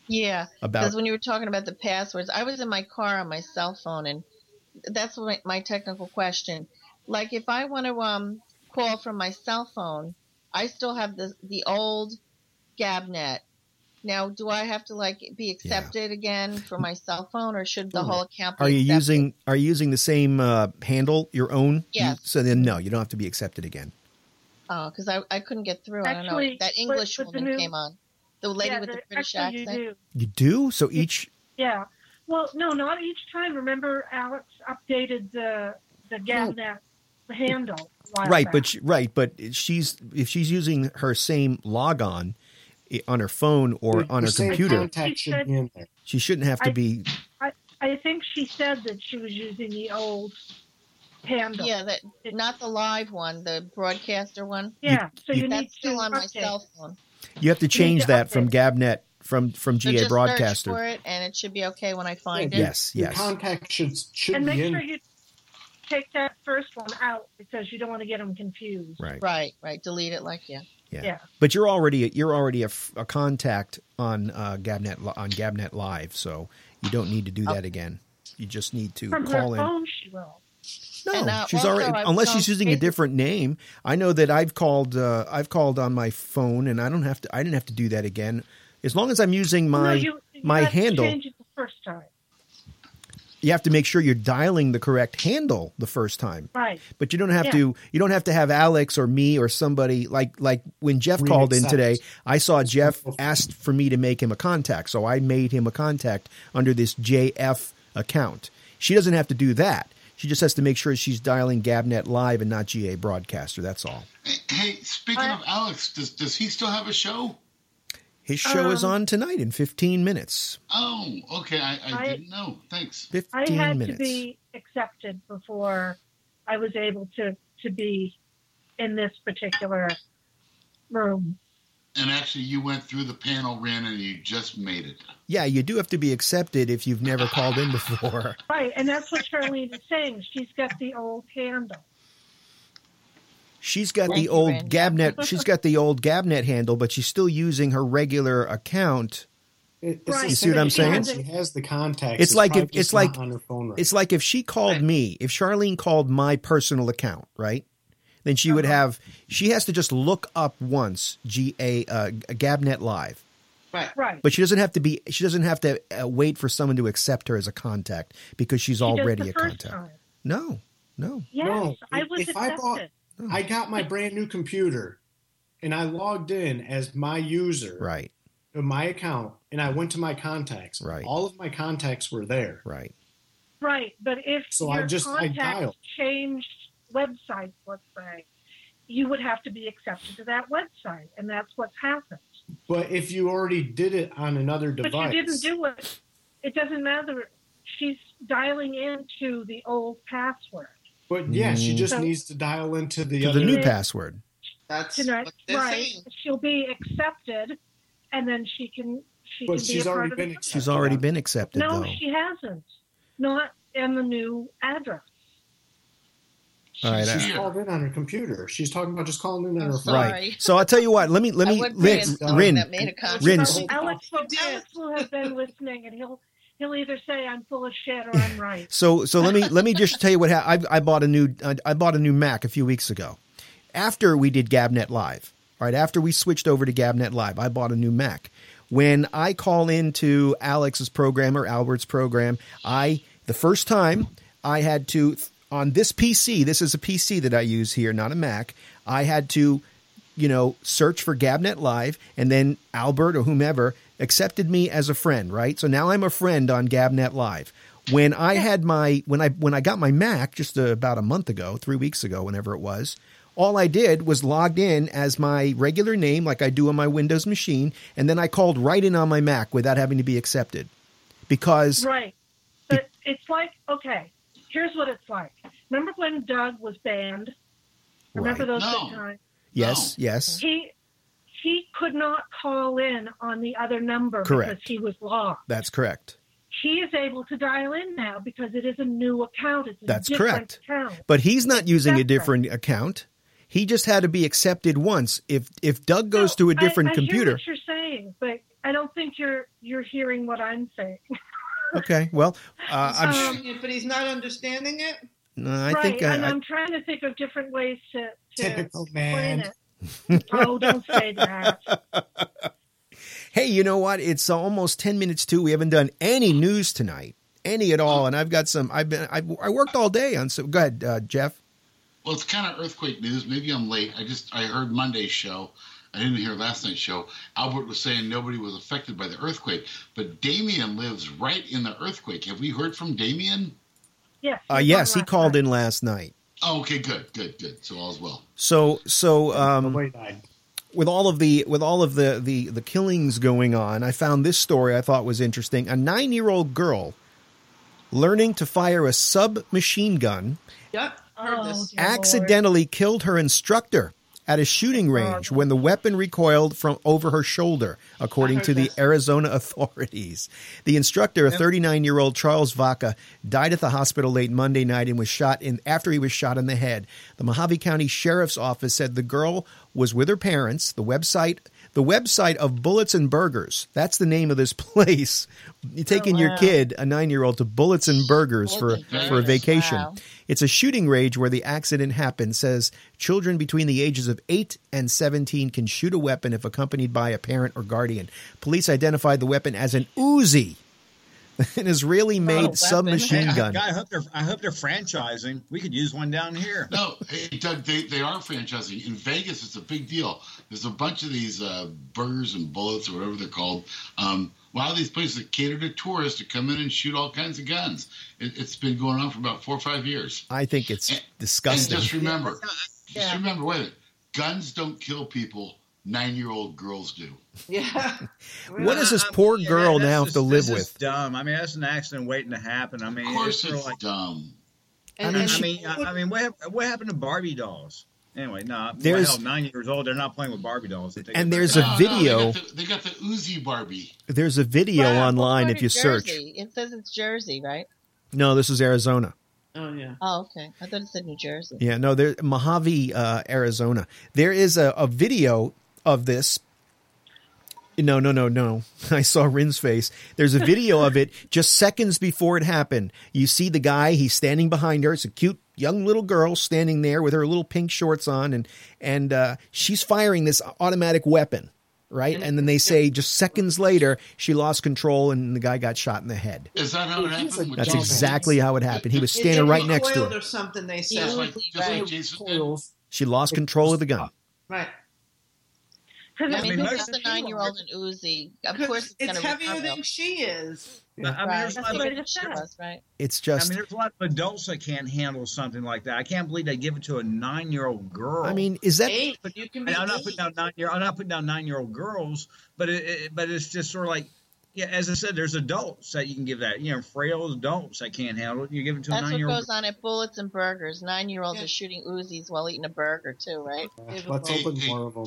Yeah, about because when you were talking about the passwords, I was in my car on my cell phone, and that's my, my technical question. Like, if I want to um, call from my cell phone, I still have the the old GabNet. Now, do I have to like be accepted yeah. again for my cell phone, or should the whole account be Are you accepted? using are you using the same uh, handle, your own? Yes. So then no, you don't have to be accepted again. Oh, cuz I, I couldn't get through. Actually, I don't know. That English with, with woman new, came on. The lady yeah, with the British accent. You do. you do? So each Yeah. Well, no, not each time. Remember Alex updated the the GabNet oh. handle. Right, back. but she, right, but she's if she's using her same logon on her phone or on her computer, she, should, she shouldn't have to I, be. I, I think she said that she was using the old handle. Yeah, that not the live one, the broadcaster one. Yeah, you, so you, you that's need still to on update. my cell phone. You have to change to that update. from GabNet from from so G A Broadcaster. Search for it, and it should be okay when I find yeah. it. Yes, yes. Your contact should should and be make in. Sure you take that first one out because you don't want to get them confused. Right, right, right. Delete it, like yeah. Yeah. yeah, but you're already you're already a, a contact on uh, GabNet on GabNet Live, so you don't need to do that again. You just need to From call her in. Phone, she will. No, and, uh, she's already I've unless she's using a different name. I know that I've called uh, I've called on my phone, and I don't have to. I didn't have to do that again. As long as I'm using my no, you, you my have handle. To change it the first time. You have to make sure you're dialing the correct handle the first time. Right. But you don't have yeah. to you don't have to have Alex or me or somebody like like when Jeff Read called in sense. today, I saw Jeff asked for me to make him a contact. So I made him a contact under this J F account. She doesn't have to do that. She just has to make sure she's dialing GabNet Live and not G A Broadcaster. That's all. Hey, speaking uh, of Alex, does does he still have a show? His show um, is on tonight in fifteen minutes. Oh, okay. I, I, I didn't know. Thanks. fifteen minutes. I had minutes. to be accepted before I was able to, to be in this particular room. And actually, you went through the panel, ran, and you just made it. Yeah, you do have to be accepted if you've never called in before. Right, and that's what Charlene is saying. She's got the old handle. She's got Thank the you, old Randy. GabNet. She's got the old GabNet handle, but she's still using her regular account. It, right. You see what I'm saying? She has the contacts. It's, it's like if it's like on her phone right. It's like if she called right. me, if Charlene called my personal account, right? Then she would have. She has to just look up once G A uh, GabNet Live, right? Right. But she doesn't have to be. She doesn't have to uh, wait for someone to accept her as a contact because she's she already a contact. Time. No, no, yes, no. I was if accepted. I, bought, I got my brand new computer, and I logged in as my user, right? In my account, and I went to my contacts. Right. All of my contacts were there. Right. Right, but if so, your I just contacts I dialed. Changed. Websites, let's say, you would have to be accepted to that website, and that's what's happened. But if you already did it on another device, but you didn't do it. It doesn't matter. She's dialing into the old password. But yeah, she just so, needs to dial into the other the new password. That's tonight, what they're right. Saying. She'll be accepted, and then she can. She but can she's be already been. Accepted. She's already been accepted. No, though. She hasn't. Not in the new address. All right, she's I, called in on her computer. She's talking about just calling in on her phone. Right. So I'll tell you what. Let me let me Rin Rin. Rin. Alex will, Alex will have been listening, and he'll he'll either say I'm full of shit or I'm right. so so let me let me just tell you what happened. I, I bought a new I, I bought a new Mac a few weeks ago. After we did GabNet Live, all right. After we switched over to GabNet Live, I bought a new Mac. When I call into Alex's program or Albert's program, I the first time I had to. On this P C, this is a P C that I use here, not a Mac, I had to, you know, search for GabNet Live, and then Albert or whomever accepted me as a friend, right? So now I'm a friend on GabNet Live. When I had my, when I when I got my Mac just uh, about a month ago, three weeks ago, whenever it was, all I did was logged in as my regular name like I do on my Windows machine, and then I called right in on my Mac without having to be accepted. Because... Right. But be- it's like, okay... Here's what it's like. Remember when Doug was banned? Remember right. those no. times? Yes, no. yes. He he could not call in on the other number correct. Because he was locked. That's correct. He is able to dial in now because it is a new account. It's a That's different correct. Account. But he's not using That's a different right. account. He just had to be accepted once. If if Doug goes no, to a different I, I computer, I hear what you're saying, but I don't think you're you're hearing what I'm saying. Okay, well, uh, I'm um, sure. But he's not understanding it? No, I right, think I, and I, I'm trying to think of different ways to, to typical explain man. It. Oh, don't say that. Hey, you know what? It's almost ten minutes to. We haven't done any news tonight, any at all. And I've got some, I've been, I've, I worked all day on, so go ahead, uh, Jeff. Well, it's kind of earthquake news. Maybe I'm late. I just, I heard Monday's show. I didn't hear last night's show. Albert was saying nobody was affected by the earthquake, but Damien lives right in the earthquake. Have we heard from Damien? Yes. Uh, yes, he called in last night. Oh, okay, good, good, good. So all's well. So, so um, with all of the with all of the, the the killings going on, I found this story I thought was interesting. A nine-year-old girl learning to fire a submachine gun yep. oh, accidentally Lord. Killed her instructor. At a shooting range when the weapon recoiled from over her shoulder, according to the Arizona authorities. The instructor, a thirty-nine-year-old Charles Vaca, died at the hospital late Monday night and was shot in after he was shot in the head. The Mojave County Sheriff's Office said the girl was with her parents. The website the website of Bullets and Burgers, that's the name of this place. You're taking oh, wow. your kid, a nine-year-old, to Bullets and Burgers for, for a vacation. Wow. It's a shooting range where the accident happened, says children between the ages of eight and seventeen can shoot a weapon if accompanied by a parent or guardian. Police identified the weapon as an Uzi, an Israeli-made oh, submachine hey, I, gun. I hope, they're, I hope they're franchising. We could use one down here. No, hey, Doug, they, they are franchising. In Vegas, it's a big deal. There's a bunch of these uh, burgers and bullets or whatever they're called. Um A lot of these places that cater to tourists to come in and shoot all kinds of guns. It, it's been going on for about four or five years. I think it's and, disgusting. And just remember, yeah. just remember, wait a minute. Guns don't kill people. Nine-year-old girls do. Yeah. What does this poor girl yeah, now just, have to live with? Dumb. I mean, that's an accident waiting to happen. I mean, of course it's, it's like, dumb. I mean, I mean, she, I mean, what, I mean what, what happened to Barbie dolls? Anyway, nah, there's hell, nine years old. They're not playing with Barbie dolls. They take and there's a video. No, they, got the, they got the Uzi Barbie. There's a video well, online if you Jersey? search. It says it's Jersey, right? No, this is Arizona. Oh, yeah. Oh, okay. I thought it said New Jersey. Yeah, no, there, Mojave, uh, Arizona. There is a, a video of this. No, no, no, no. I saw Rin's face. There's a video of it just seconds before it happened. You see the guy. He's standing behind her. It's a cute young little girl standing there with her little pink shorts on. And and uh, she's firing this automatic weapon, right? And then they say just seconds later, she lost control and the guy got shot in the head. Is that how it happened? That's exactly how it happened. He was standing right next to her. Or something, they said. Just like, just like Jason did. She lost control of the gun. Right. I mean, who's the nine-year-old in Uzi? Of course, it's, it's heavier recover. than she is. Right. I mean, there's a lot of she was, right? It's just. I mean, there's a lot of adults that can't handle something like that. I can't believe they give it to a nine-year-old girl. I mean, is that? Eight, but you can be I'm not putting down nine-year. I'm not putting down nine-year-old girls, but it, it, but it's just sort of like, yeah. As I said, there's adults that you can give that. You know, frail adults that can't handle it. You give it to That's a nine-year-old. That's what goes on at Bullets and Burgers. Nine-year-olds yeah. are shooting Uzis while eating a burger too, right? Yeah. Let's open more of them.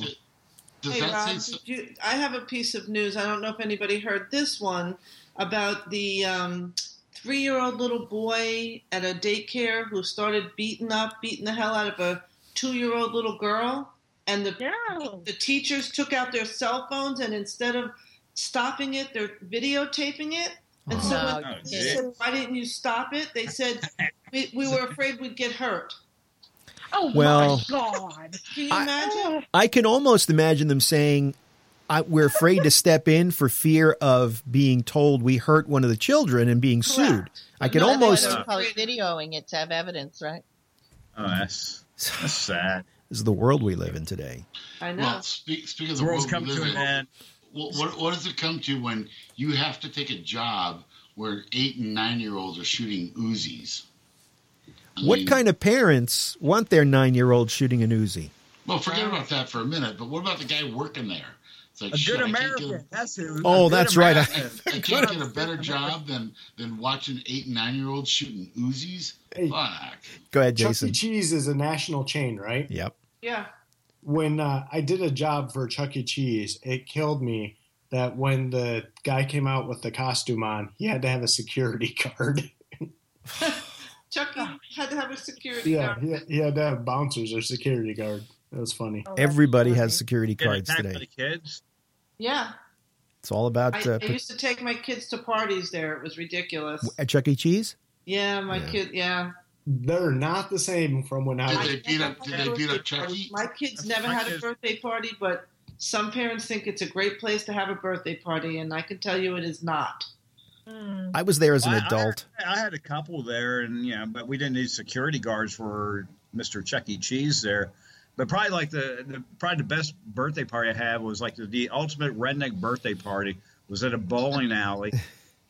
Does hey, Rob, so? you, I have a piece of news. I don't know if anybody heard this one about the um, three-year-old little boy at a daycare who started beating up, beating the hell out of a two-year-old little girl. And the, yeah. the teachers took out their cell phones, and instead of stopping it, they're videotaping it. And oh, so when oh, they said, why didn't you stop it? They said, we, we were afraid we'd get hurt. Oh, well, my God. Can you imagine? I, I can almost imagine them saying, I, we're afraid to step in for fear of being told we hurt one of the children and being Correct. sued. I can no, almost. They're probably videoing it to have evidence, right? Oh, that's, that's sad. This is the world we live in today. I know. Well, speak, speak of the, the world's world come to an end. What, what, what does it come to when you have to take a job where eight and nine-year-olds are shooting Uzis? I what mean, kind of parents want their nine-year-old shooting an Uzi? Well, forget about that for a minute, but what about the guy working there? It's like, a shit, good American. A, that's who. Oh, that's right. I, I can't get a better job than, than watching eight- and nine-year-olds shooting Uzis? Hey, Fuck. Go ahead, Jason. Chuck E. Cheese is a national chain, right? Yep. Yeah. When uh, I did a job for Chuck E. Cheese, it killed me that when the guy came out with the costume on, he had to have a security card. Chucky had to have a security yeah, guard. Yeah, he, he had to have bouncers or security guard. That was funny. Oh, Everybody funny. has security cards yeah, today. For the kids. Yeah. It's all about... I, uh, I used to take my kids to parties there. It was ridiculous. At Chuck E. Cheese? Yeah, my yeah. kid, yeah. They're not the same from when I was... Did they beat up, did they beat up Chuck E.? My kids That's never my had kids. a birthday party, but some parents think it's a great place to have a birthday party, and I can tell you it is not. I was there as an well, adult. I had, I had a couple there, and yeah, but we didn't need security guards for Mister Chuck E. Cheese there. But probably like the, the probably the best birthday party I had was like the, the ultimate redneck birthday party was at a bowling alley,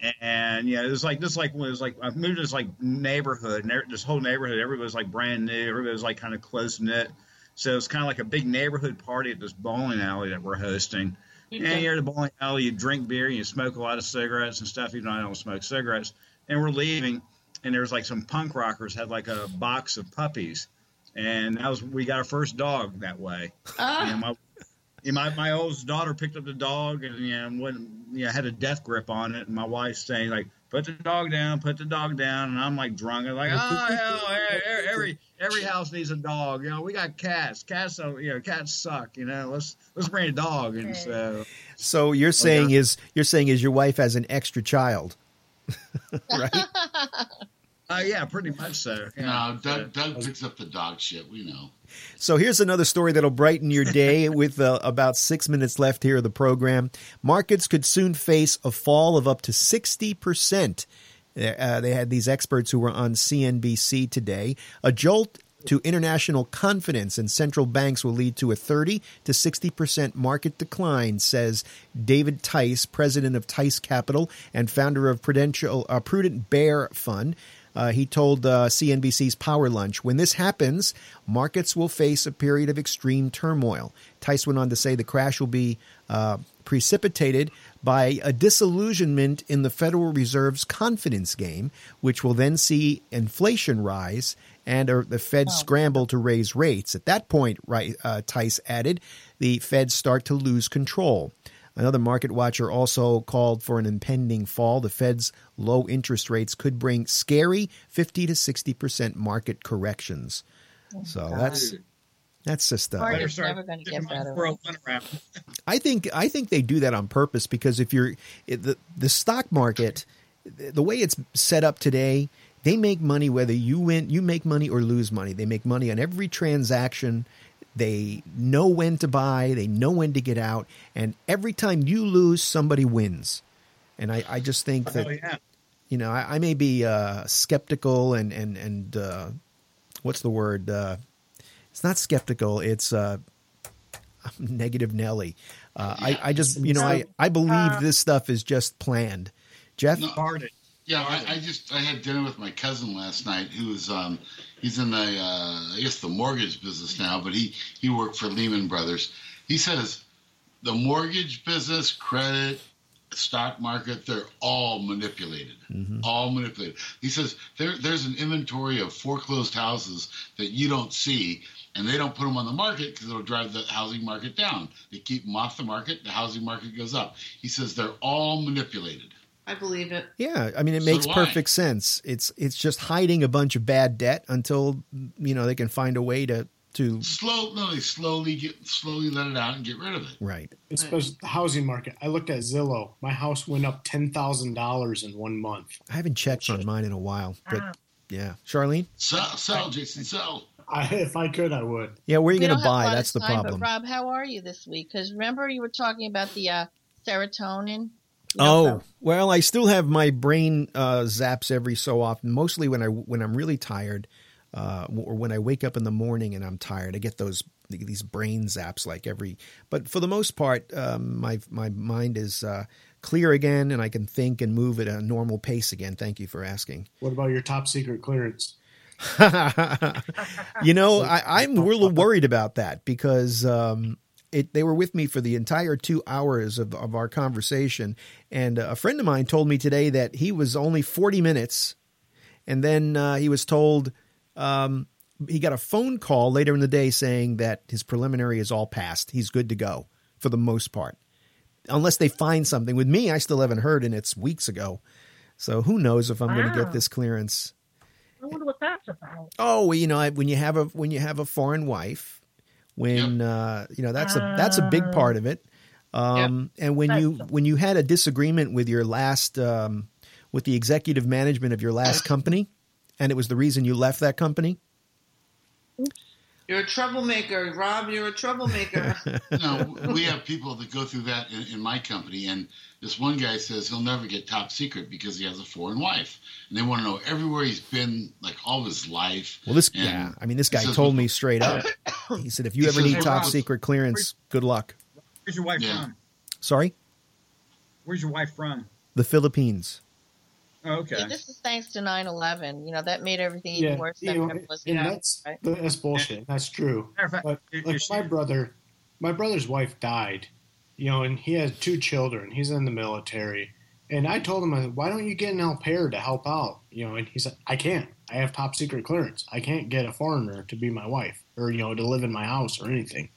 and, and yeah, it was like this like when it was like I moved to this like neighborhood, and this whole neighborhood, everybody was like brand new, everybody was like kind of close knit, so it was kind of like a big neighborhood party at this bowling alley that we're hosting. Yeah, you're at the bowling alley, you drink beer, you smoke a lot of cigarettes and stuff, even though I don't smoke cigarettes. And we're leaving, and there's like some punk rockers had like a box of puppies. And that was we got our first dog that way. Ah. And my, and my my oldest daughter picked up the dog and you know, went, you know, had a death grip on it. And my wife's saying, like, put the dog down, put the dog down. And I'm like drunk. I'm like, oh, hell, every every house needs a dog. You know, we got cats. Cats, you know, cats suck. You know, let's let's bring a dog. And so, so you're saying okay. is you're saying is your wife has an extra child, right? Uh, yeah, pretty much so. Yeah. No, Doug, Doug picks up the dog shit. We know. So here's another story that'll brighten your day with uh, about six minutes left here of the program. Markets could soon face a fall of up to sixty percent. Uh, they had these experts who were on C N B C today. A jolt to international confidence in central banks will lead to a thirty to sixty percent market decline, says David Tice, president of Tice Capital and founder of Prudential, uh, Prudent Bear Fund. Uh, he told uh, C N B C's Power Lunch, when this happens, markets will face a period of extreme turmoil. Tice went on to say the crash will be uh, precipitated by a disillusionment in the Federal Reserve's confidence game, which will then see inflation rise and or the Fed scramble to raise rates. At that point, right, uh, Tice added, the Fed start to lose control. Another market watcher also called for an impending fall. The Fed's low interest rates could bring scary fifty to sixty percent market corrections. Oh, so God. that's that's just uh, never going to get better. I think I think they do that on purpose, because if you're the the stock market, the way it's set up today, they make money whether you win, you make money or lose money. They make money on every transaction. They know when to buy. They know when to get out. And every time you lose, somebody wins. And I, I just think that, oh, yeah. you know, I, I may be uh, skeptical and, and, and uh, what's the word? Uh, it's not skeptical. It's uh, negative Nelly. Uh, yeah. I, I just, you know, so, I, I believe uh, this stuff is just planned. Jeff? No, yeah, I, I just, I had dinner with my cousin last night who was, um, he's in the, uh, I guess the mortgage business now, but he, he worked for Lehman Brothers. He says the mortgage business, credit, stock market, they're all manipulated, mm-hmm. all manipulated. He says there there's an inventory of foreclosed houses that you don't see, and they don't put them on the market because it'll drive the housing market down. They keep them off the market. The housing market goes up. He says they're all manipulated. I believe it. Yeah, I mean, it makes so perfect sense. It's it's just hiding a bunch of bad debt until, you know, they can find a way to to slow no, they slowly get slowly let it out and get rid of it. Right. Especially the housing market. I looked at Zillow. My house went up ten thousand dollars in one month. I haven't checked on mine in a while, but yeah, Charlene, sell, sell, Jason, sell. I, if I could, I would. Yeah, where are you going to buy? That's the time, problem. But Rob, how are you this week? Because remember, you were talking about the uh, serotonin. No oh, problem. Well, I still have my brain uh, zaps every so often, mostly when, I, when I'm really tired uh, or when I wake up in the morning and I'm tired. I get those these brain zaps like every – but for the most part, um, my my mind is uh, clear again, and I can think and move at a normal pace again. Thank you for asking. What about your top secret clearance? you know, I, I'm a little worried about that because um, – It, they were with me for the entire two hours of, of our conversation. And a friend of mine told me today that he was only forty minutes. And then uh, he was told um, he got a phone call later in the day saying that his preliminary is all passed. He's good to go for the most part, unless they find something. With me, I still haven't heard, and it's weeks ago. So who knows if I'm wow. going to get this clearance. I wonder what that's about. Oh, you know, when you have a, when you have a foreign wife, When yep. uh, you know that's a that's a big part of it, um, yep. and when that's you when you had a disagreement with your last um, with the executive management of your last company, and it was the reason you left that company. You're a troublemaker, Rob. You're a troublemaker. No, we have people that go through that in, in my company, and this one guy says he'll never get top secret because he has a foreign wife, and they want to know everywhere he's been, like all his life. Well, this and yeah, I mean, this guy says, told me straight up. He said, "If you ever says, need hey, top Rob, secret clearance, good luck." Where's your wife yeah. from? Sorry? Where's your wife from? The Philippines. Oh, okay. Yeah, this is thanks to nine eleven. You know, that made everything even yeah, worse than know, it was. And now, that's, right? that's bullshit. That's true. Fact, but, like my brother, my brother's wife died, you know, and he has two children. He's in the military. And I told him, I said, why don't you get an au pair to help out? You know, and he said, I can't. I have top secret clearance. I can't get a foreigner to be my wife or, you know, to live in my house or anything.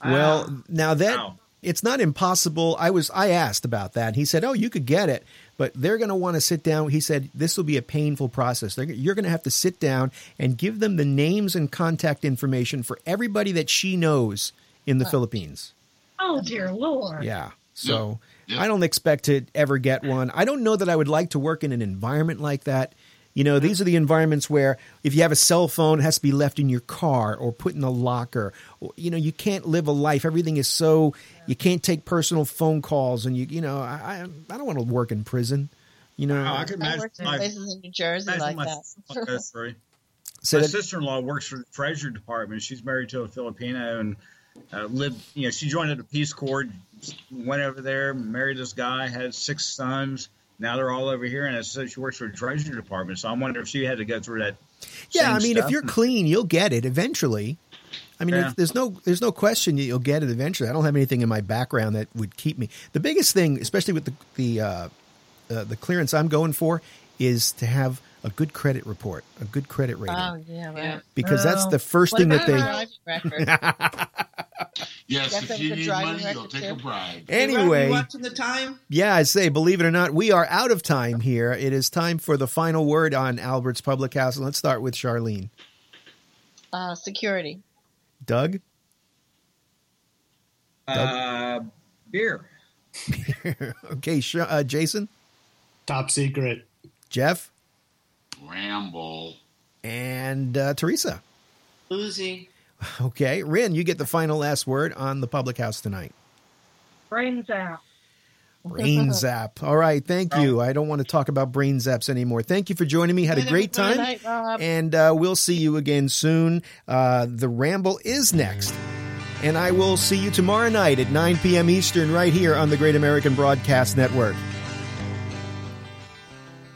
Well, uh, now that wow. it's not impossible. I was I asked about that. He said, oh, you could get it. But they're going to want to sit down. He said this will be a painful process. They're, you're going to have to sit down and give them the names and contact information for everybody that she knows in the oh. Philippines. Oh, dear Lord. Yeah. So yeah. Yeah. I don't expect to ever get one. I don't know that I would like to work in an environment like that. You know, these are the environments where if you have a cell phone, it has to be left in your car or put in a locker. Or, you know, you can't live a life. Everything is so you can't take personal phone calls. And, you you know, I I don't want to work in prison. You know, I, I could imagine I my, places in New Jersey like that. Sorry. So my that, sister-in-law works for the Treasury Department. She's married to a Filipino and uh, lived, you know, she joined at the Peace Corps, went over there, married this guy, had six sons. Now they're all over here, and she works for the Treasury Department. So I wonder if she had to go through that. Yeah, I mean, stuff. If you're clean, you'll get it eventually. I mean, yeah. there's no there's no question you'll get it eventually. I don't have anything in my background that would keep me. The biggest thing, especially with the the uh, uh, the clearance I'm going for, is to have a good credit report, a good credit rating. Oh yeah, right. Because oh. that's the first what thing that they. Yes, that's if you need money, you'll take too. a bribe. Anyway, watching the time. Yeah, I say, believe it or not, we are out of time here. It is time for the final word on Albert's Public House. Let's start with Charlene. Uh, security. Doug? Doug? Uh, beer. Okay, sh- uh, Jason? Top secret. Jeff? Ramble. And uh, Teresa? Uzi. Okay, Rin, you get the final last word on the Public House tonight. Brain zap. Brain zap. All right, thank you. I don't want to talk about brain zaps anymore. Thank you for joining me. Had a great time. Night, Rob. And uh, we'll see you again soon. Uh, the Ramble is next. And I will see you tomorrow night at nine p.m. Eastern right here on the Great American Broadcast Network.